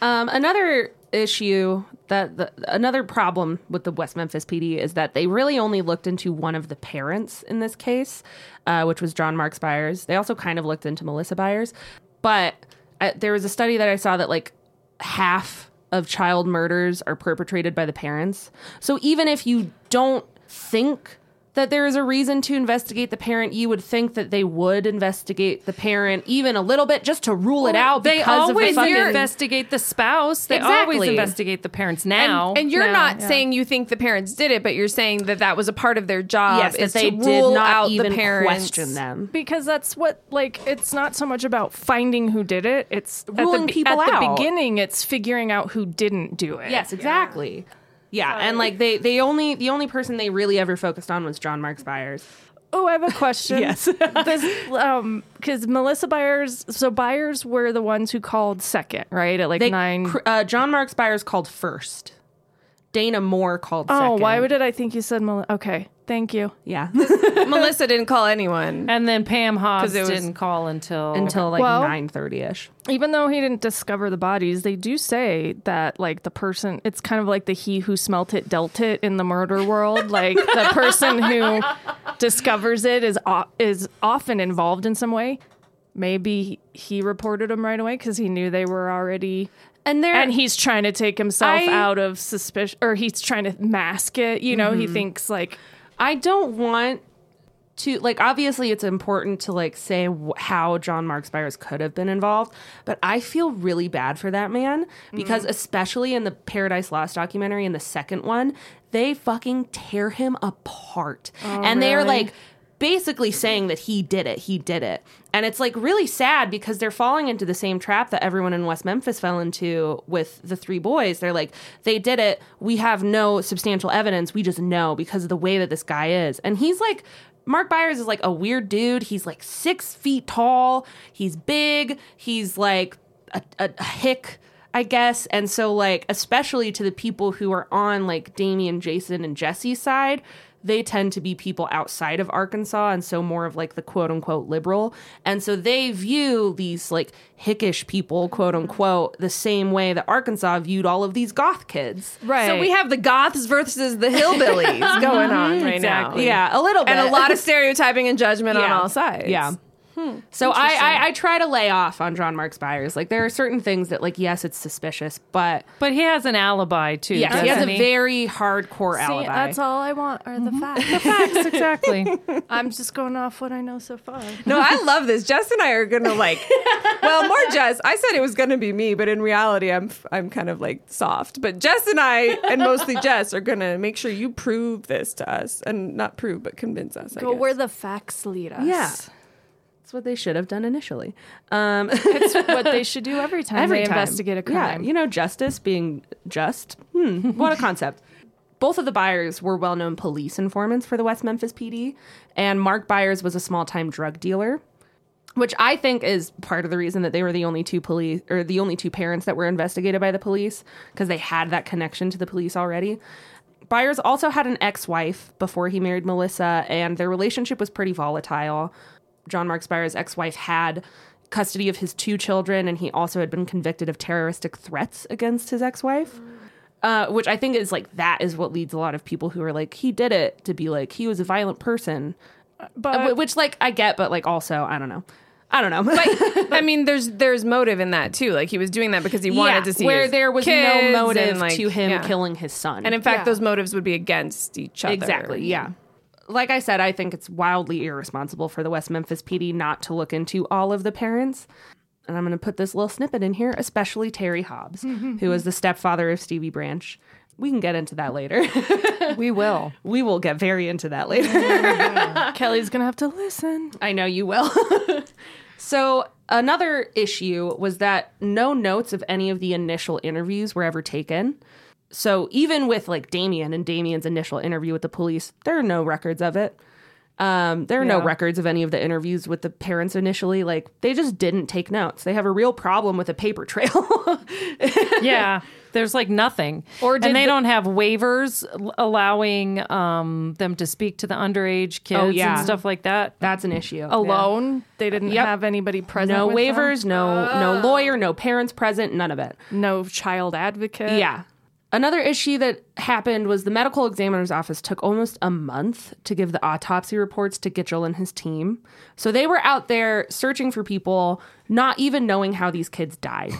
um, another... issue that the, another problem with the West Memphis P D is that they really only looked into one of the parents in this case, uh, which was John Mark Byers. They also kind of looked into Melissa Byers, but uh, there was a study that I saw that like half of child murders are perpetrated by the parents. So even if you don't think that there is a reason to investigate the parent, you would think that they would investigate the parent even a little bit just to rule it out. They always investigate the spouse. They exactly. always investigate the parents now. And, and you're now, not yeah. saying you think the parents did it, but you're saying that that was a part of their job. Yes, is that they to did rule not out even the parents. Question them. Because that's what, like, it's not so much about finding who did it. It's ruling at the, people at out. At the beginning, it's figuring out who didn't do it. Yes, exactly. Yeah. Yeah, and like they, they only the only person they really ever focused on was John Mark Byers. Oh, I have a question. Yes, because um, Melissa Byers, so Byers were the ones who called second, right? At like they, nine. Uh, John Mark Byers called first. Dana Moore called oh, second. Oh, why did I think you said Melissa? Okay, thank you. Yeah, Melissa didn't call anyone, and then Pam Hobbs was, didn't call until until like well, nine thirty ish. Even though he didn't discover the bodies, they do say that like the person, it's kind of like the he who smelt it dealt it in the murder world. Like the person who discovers it is is often involved in some way. Maybe he reported them right away because he knew they were already. And, and he's trying to take himself I, out of suspicion, or he's trying to mask it. You know, mm-hmm. he thinks like, I don't want to, like, obviously it's important to, like, say w- how John Mark Byers could have been involved. But I feel really bad for that man because mm-hmm. especially in the Paradise Lost documentary, in the second one, they fucking tear him apart. Oh, and really? They're like... basically saying that he did it, he did it. And it's like really sad because they're falling into the same trap that everyone in West Memphis fell into with the three boys. They're like, they did it. We have no substantial evidence. We just know because of the way that this guy is. And he's like, Mark Byers is like a weird dude. He's like six feet tall. He's big. He's like a, a, a hick, I guess. And so like, especially to the people who are on like Damien, Jason, and Jessie's side, they tend to be people outside of Arkansas, and so more of like the quote unquote liberal. And so they view these like hickish people, quote unquote, the same way that Arkansas viewed all of these goth kids. Right. So we have the goths versus the hillbillies going on right exactly. now. Yeah, a little bit. And a lot of stereotyping and judgment yeah. on all sides. Yeah. Hmm. So I, I, I try to lay off on John Mark Byers. Like, there are certain things that, like, yes, it's suspicious, but... But he has an alibi, too. Yes, he has he? a very hardcore See, alibi. That's all I want are the mm-hmm. facts. The facts, exactly. I'm just going off what I know so far. No, I love this. Jess and I are going to, like... Well, more Jess. I said it was going to be me, but in reality, I'm I'm kind of, like, soft. But Jess and I, and mostly Jess, are going to make sure you prove this to us. And not prove, but convince us, I Go guess. where the facts lead us. Yeah. What they should have done initially. Um, it's what they should do every time every they time. investigate a crime. Yeah, you know, justice being just. Hmm, what a concept. Both of the Byers were well-known police informants for the West Memphis P D, and Mark Byers was a small-time drug dealer, which I think is part of the reason that they were the only two police or the only two parents that were investigated by the police, because they had that connection to the police already. Byers also had an ex-wife before he married Melissa, and their relationship was pretty volatile. John Mark Byers' ex-wife had custody of his two children, and he also had been convicted of terroristic threats against his ex-wife, uh, which I think is, like, that is what leads a lot of people who are like, he did it, to be like, he was a violent person. But Which, like, I get, but, like, also, I don't know. I don't know. But, I mean, there's there's motive in that, too. Like, he was doing that because he wanted yeah, to see where his there was no motive and, like, to him yeah. killing his son. And, in fact, yeah. those motives would be against each other. Exactly, yeah. Like I said, I think it's wildly irresponsible for the West Memphis P D not to look into all of the parents. And I'm going to put this little snippet in here, especially Terry Hobbs, who is the stepfather of Stevie Branch. We can get into that later. We will. We will get very into that later. Kelly's going to have to listen. I know you will. So another issue was that no notes of any of the initial interviews were ever taken. So even with, like, Damien and Damien's initial interview with the police, there are no records of it. Um, there are yeah. no records of any of the interviews with the parents initially. Like, they just didn't take notes. They have a real problem with a paper trail. yeah. There's, like, nothing. Or did and they the- don't have waivers allowing um, them to speak to the underage kids oh, yeah. and stuff like that. That's an issue. Alone? Yeah. They didn't yep. have anybody present No with waivers, them? no oh. no lawyer, no parents present, none of it. No child advocate. Yeah. Another issue that happened was the medical examiner's office took almost a month to give the autopsy reports to Gitchell and his team. So they were out there searching for people, not even knowing how these kids died.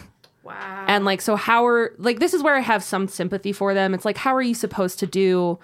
Wow. And, like, so how are, like, this is where I have some sympathy for them. It's like, how are you supposed to do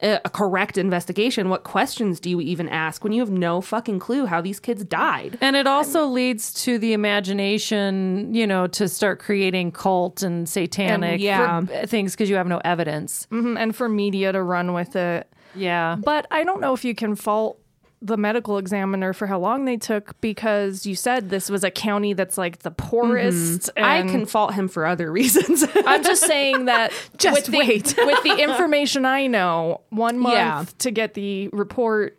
a, a correct investigation? What questions do you even ask when you have no fucking clue how these kids died? And it also I'm, leads to the imagination, you know, to start creating cult and satanic and, yeah. for, things because you have no evidence. Mm-hmm. And for media to run with it. Yeah. But I don't know if you can fault the medical examiner for how long they took, because you said this was a county that's, like, the poorest. Mm-hmm. I can fault him for other reasons. I'm just saying that just with wait. The, with the information I know, one month yeah. to get the report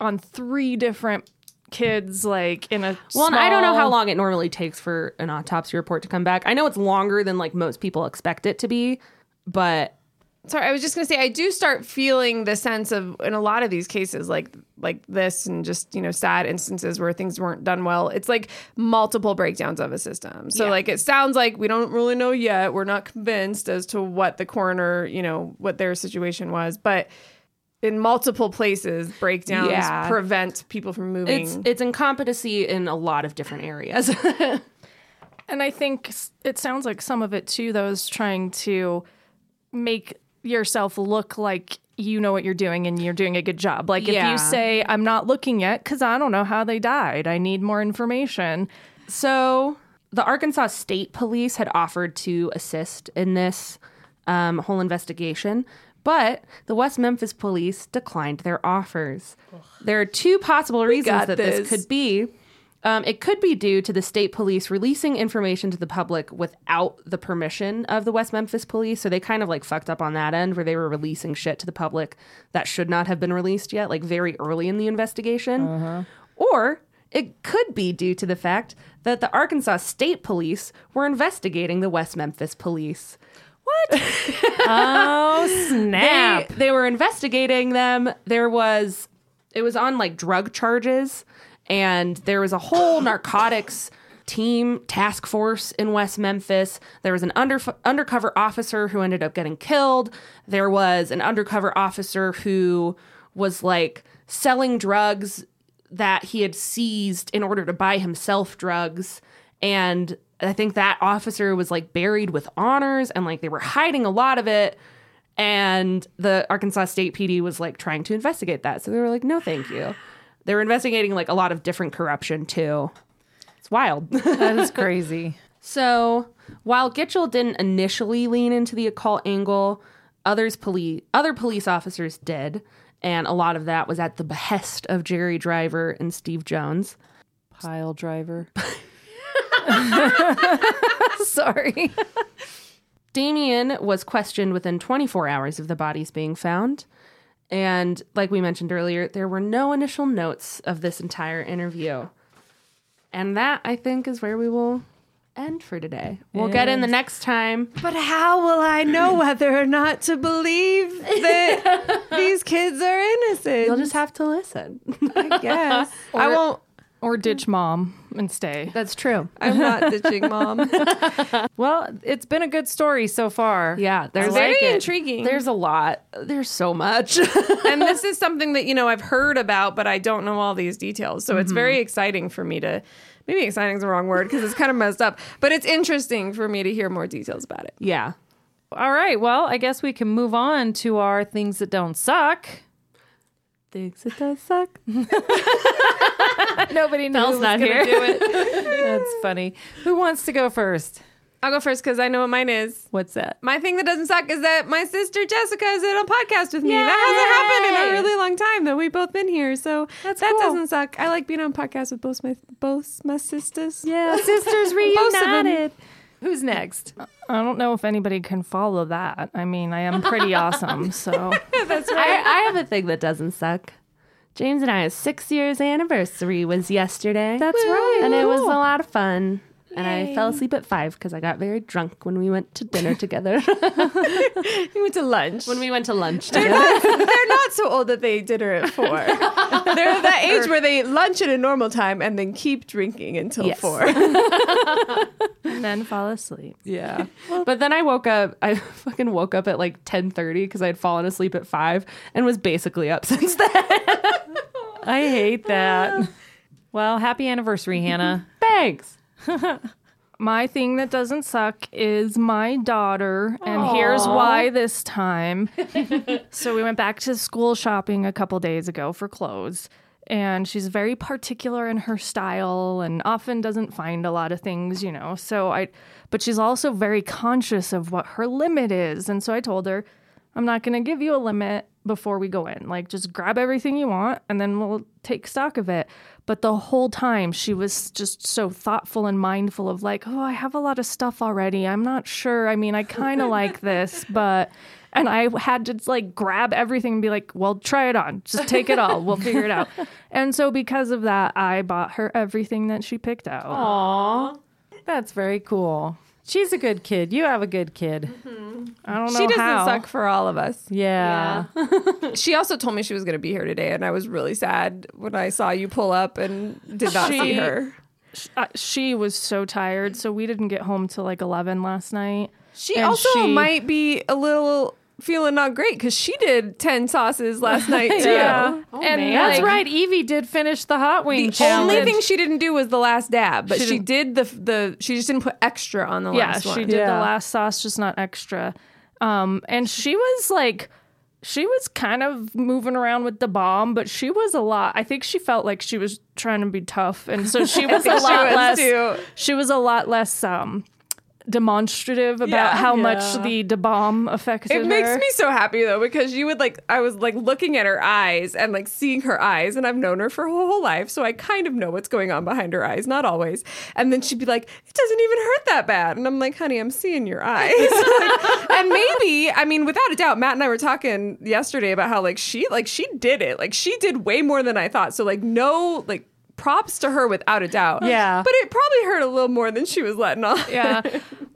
on three different kids, like, in a well, small... and I don't know how long it normally takes for an autopsy report to come back. I know it's longer than, like, most people expect it to be, but... Sorry, I was just going to say, I do start feeling the sense of, in a lot of these cases, like like this and just, you know, sad instances where things weren't done well, it's like multiple breakdowns of a system. So, yeah. like, it sounds like we don't really know yet. We're not convinced as to what the coroner, you know, what their situation was. But in multiple places, breakdowns yeah. prevent people from moving. It's, it's incompetency in a lot of different areas. And I think it sounds like some of it, too, though, is trying to make... yourself look like you know what you're doing and you're doing a good job. Like yeah. if you say, I'm not looking yet because I don't know how they died. I need more information. So the Arkansas State Police had offered to assist in this um, whole investigation, but the West Memphis Police declined their offers. Ugh. There are two possible reasons that this, this could be. Um, it could be due to the state police releasing information to the public without the permission of the West Memphis Police. So they kind of, like, fucked up on that end where they were releasing shit to the public that should not have been released yet, like very early in the investigation. Uh-huh. Or it could be due to the fact that the Arkansas State Police were investigating the West Memphis Police. What? Oh, snap. They, they were investigating them. There was, it was on like drug charges, and there was a whole narcotics team task force in West Memphis. There was an under, undercover officer who ended up getting killed. There was an undercover officer who was like selling drugs that he had seized in order to buy himself drugs. And I think that officer was like buried with honors, and like they were hiding a lot of it. And the Arkansas State P D was like trying to investigate that. So they were like, no, thank you. They were investigating like a lot of different corruption too. It's wild. That is crazy. So while Gitchell didn't initially lean into the occult angle, others poli- other police officers did. And a lot of that was at the behest of Jerry Driver and Steve Jones. Pile driver. Sorry. Damien was questioned within twenty-four hours of the bodies being found. And like we mentioned earlier, there were no initial notes of this entire interview. And that, I think, is where we will end for today. We'll yes. get in the next time. But how will I know whether or not to believe that these kids are innocent? You'll just have to listen. I guess. Or, I won't. Or ditch mom and stay. That's true. I'm not ditching mom. Well, it's been a good story so far. Yeah. There's very like intriguing. There's a lot. There's so much. And this is something that, you know, I've heard about, but I don't know all these details. So mm-hmm. it's very exciting for me to... Maybe exciting is the wrong word because it's kind of messed up. But it's interesting for me to hear more details about it. Yeah. All right. Well, I guess we can move on to our things that don't suck. Things that don't suck. Nobody knows who's not here. Do it. That's funny. Who wants to go first? I'll go first because I know what mine is. What's that? My thing that doesn't suck is that my sister Jessica is in a podcast with me. Yay! That hasn't happened in a really long time that we've both been here. So That's that cool. doesn't suck. I like being on podcasts with both my both my sisters. Yeah, sisters reunited. Who's next? I don't know if anybody can follow that. I mean, I am pretty awesome. So that's right. I, I have a thing that doesn't suck. James and I's six years anniversary was yesterday. That's Woo! Right. And it was a lot of fun. And Yay. I fell asleep at five because I got very drunk when we went to dinner together. We went to lunch. When we went to lunch together. They're not, they're not so old that they dinner at four. They're that age where they lunch at a normal time and then keep drinking until yes. four. And then fall asleep. Yeah. Well, but then I woke up, I fucking woke up at like ten thirty because I had fallen asleep at five and was basically up since then. I hate that. Well, happy anniversary, Hannah. Thanks. My thing that doesn't suck is my daughter, and Aww. Here's why this time. So we went back to school shopping a couple days ago for clothes, and she's very particular in her style and often doesn't find a lot of things, you know. So I, but she's also very conscious of what her limit is, and so I told her, I'm not going to give you a limit before we go in. Like, just grab everything you want, and then we'll take stock of it. But the whole time, she was just so thoughtful and mindful of like, oh, I have a lot of stuff already. I'm not sure. I mean, I kind of like this, but... And I had to like grab everything and be like, well, try it on. Just take it all. We'll figure it out. And so because of that, I bought her everything that she picked out. Aww. That's very cool. She's a good kid. You have a good kid. Mm-hmm. I don't know how. She doesn't how. suck for all of us. Yeah. yeah. She also told me she was going to be here today, and I was really sad when I saw you pull up and did not she, see her. She, uh, she was so tired, so we didn't get home till like eleven last night. She and also she... might be a little... feeling not great because she did ten sauces last night too. Yeah. Oh, and man. That's like, right. Evie did finish the hot wing the challenge. Only thing she didn't do was the last dab, but she, she did the the she just didn't put extra on the yeah, last one. She did yeah. the last sauce, just not extra. Um, and she was like, she was kind of moving around with the bomb, but she was a lot. I think she felt like she was trying to be tough, and so she was a lot was less. Too. She was a lot less. Um, demonstrative about yeah, how yeah. much the da bomb affected her. It makes me so happy though, because you would like I was like looking at her eyes and like seeing her eyes, and I've known her for her whole life, so I kind of know what's going on behind her eyes, not always. And then she'd be like, it doesn't even hurt that bad, and I'm like, honey, I'm seeing your eyes. Like, and maybe I mean without a doubt, Matt and I were talking yesterday about how like she like she did it like she did way more than I thought, so like no like props to her without a doubt. Yeah. But it probably hurt a little more than she was letting off. Yeah.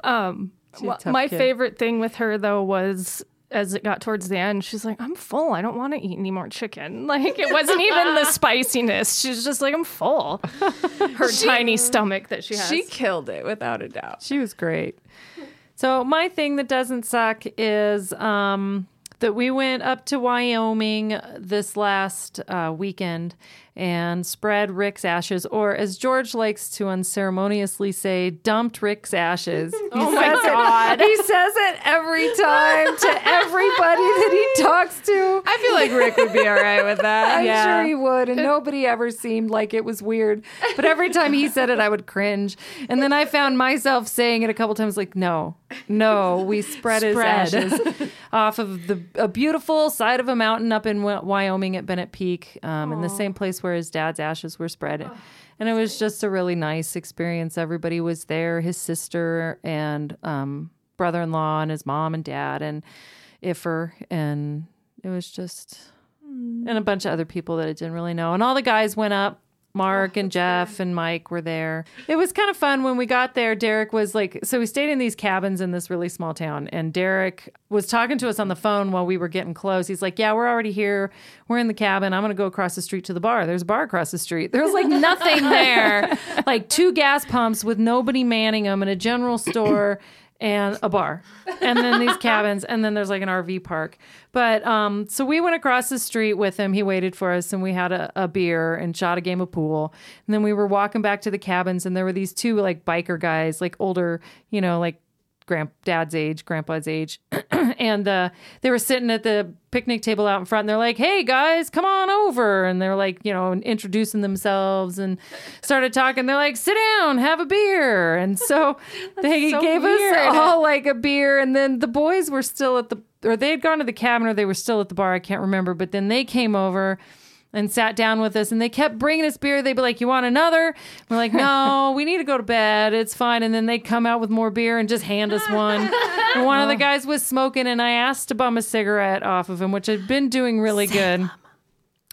Um, Well, my kid. favorite thing with her, though, was as it got towards the end, she's like, I'm full. I don't want to eat any more chicken. Like, it wasn't even the spiciness. She's just like, I'm full. Her she, tiny stomach that she has. She killed it, without a doubt. She was great. So my thing that doesn't suck is um, that we went up to Wyoming this last uh, weekend and spread Rick's ashes, or as George likes to unceremoniously say, dumped Rick's ashes. He oh my God. It, he says it every time to everybody that he talks to. I feel like Rick would be all right with that. I'm yeah. sure he would, and nobody ever seemed like it was weird. But every time he said it, I would cringe. And then I found myself saying it a couple times like, no, no, we spread, spread. his ashes off of the a beautiful side of a mountain up in Wyoming at Bennett Peak, um, in the same place where his dad's ashes were spread. Oh, and it was just a really nice experience. Everybody was there, his sister and um, brother-in-law and his mom and dad and Ifer. And it was just, mm. and a bunch of other people that I didn't really know. And all the guys went up. Mark and Jeff and Mike were there. It was kind of fun. When we got there, Derek was like, so we stayed in these cabins in this really small town, and Derek was talking to us on the phone while we were getting close. He's like, yeah, we're already here. We're in the cabin. I'm going to go across the street to the bar. There's a bar across the street. There was like nothing there. Like two gas pumps with nobody manning them and a general store and a bar, and then these cabins, and then there's like an R V park. But um, so we went across the street with him. He waited for us, and we had a, a beer and shot a game of pool. And then we were walking back to the cabins, and there were these two like biker guys, like older, you know, like granddad's age, grandpa's age. And uh, they were sitting at the picnic table out in front, and they're like, hey, guys, come on over. And they're like, you know, introducing themselves and started talking. They're like, sit down, have a beer. And so they so gave weird. us all like a beer. And then the boys were still at the, or they had gone to the cabin, or they were still at the bar. I can't remember. But then they came over and sat down with us, and they kept bringing us beer. They'd be like, you want another? And we're like, no, we need to go to bed. It's fine. And then they'd come out with more beer and just hand us one. And one oh. of the guys was smoking, and I asked to bum a cigarette off of him, which I'd been doing really Same. good.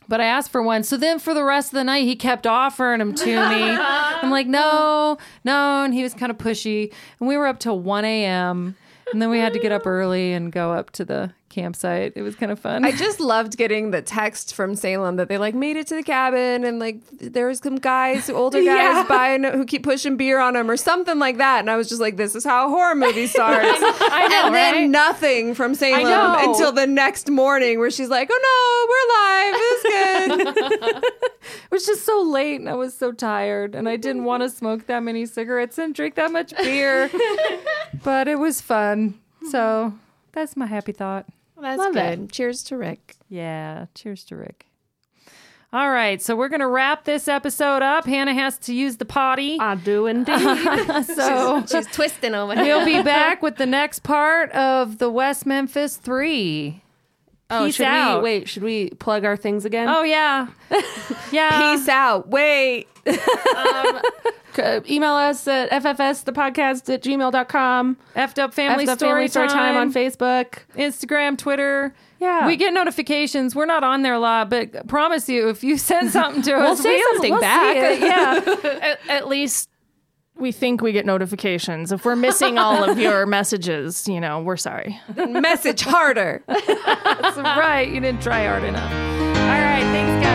But I asked for one. So then for the rest of the night, he kept offering them to me. I'm like, no, no. And he was kind of pushy. And we were up till one a.m., and then we had to get up early and go up to the campsite. It was kind of fun. I just loved getting the text from Salem that they like made it to the cabin, and like there was some guys, older guys, yeah. buying who keep pushing beer on them or something like that. And I was just like, this is how a horror movie starts. I know, and then right? nothing from Salem until the next morning, where she's like, oh no, we're alive. It's good. It was just so late, and I was so tired, and I didn't want to smoke that many cigarettes and drink that much beer. But it was fun. So that's my happy thought. Well, that's Love good. It. Cheers to Rick. Yeah, cheers to Rick. All right, so we're going to wrap this episode up. Hannah has to use the potty. I do indeed. Uh, so she's, she's twisting over here. We'll be back with the next part of the West Memphis Three. Oh, Peace should out. we wait? Should we plug our things again? Oh yeah, yeah. Peace out. Wait. um, Email us at f f s the podcast at gmail dot com. F'd Up Family F'd Up Story, Family Story Time. Time on Facebook, Instagram, Twitter. Yeah. We get notifications. We're not on there a lot, but I promise you, if you send something to we'll us, say we'll, something we'll back. see it. Yeah. at, at least we think we get notifications. If we're missing all of your messages, you know, we're sorry. Then message harder. That's right. You didn't try hard enough. All right. Thanks, guys.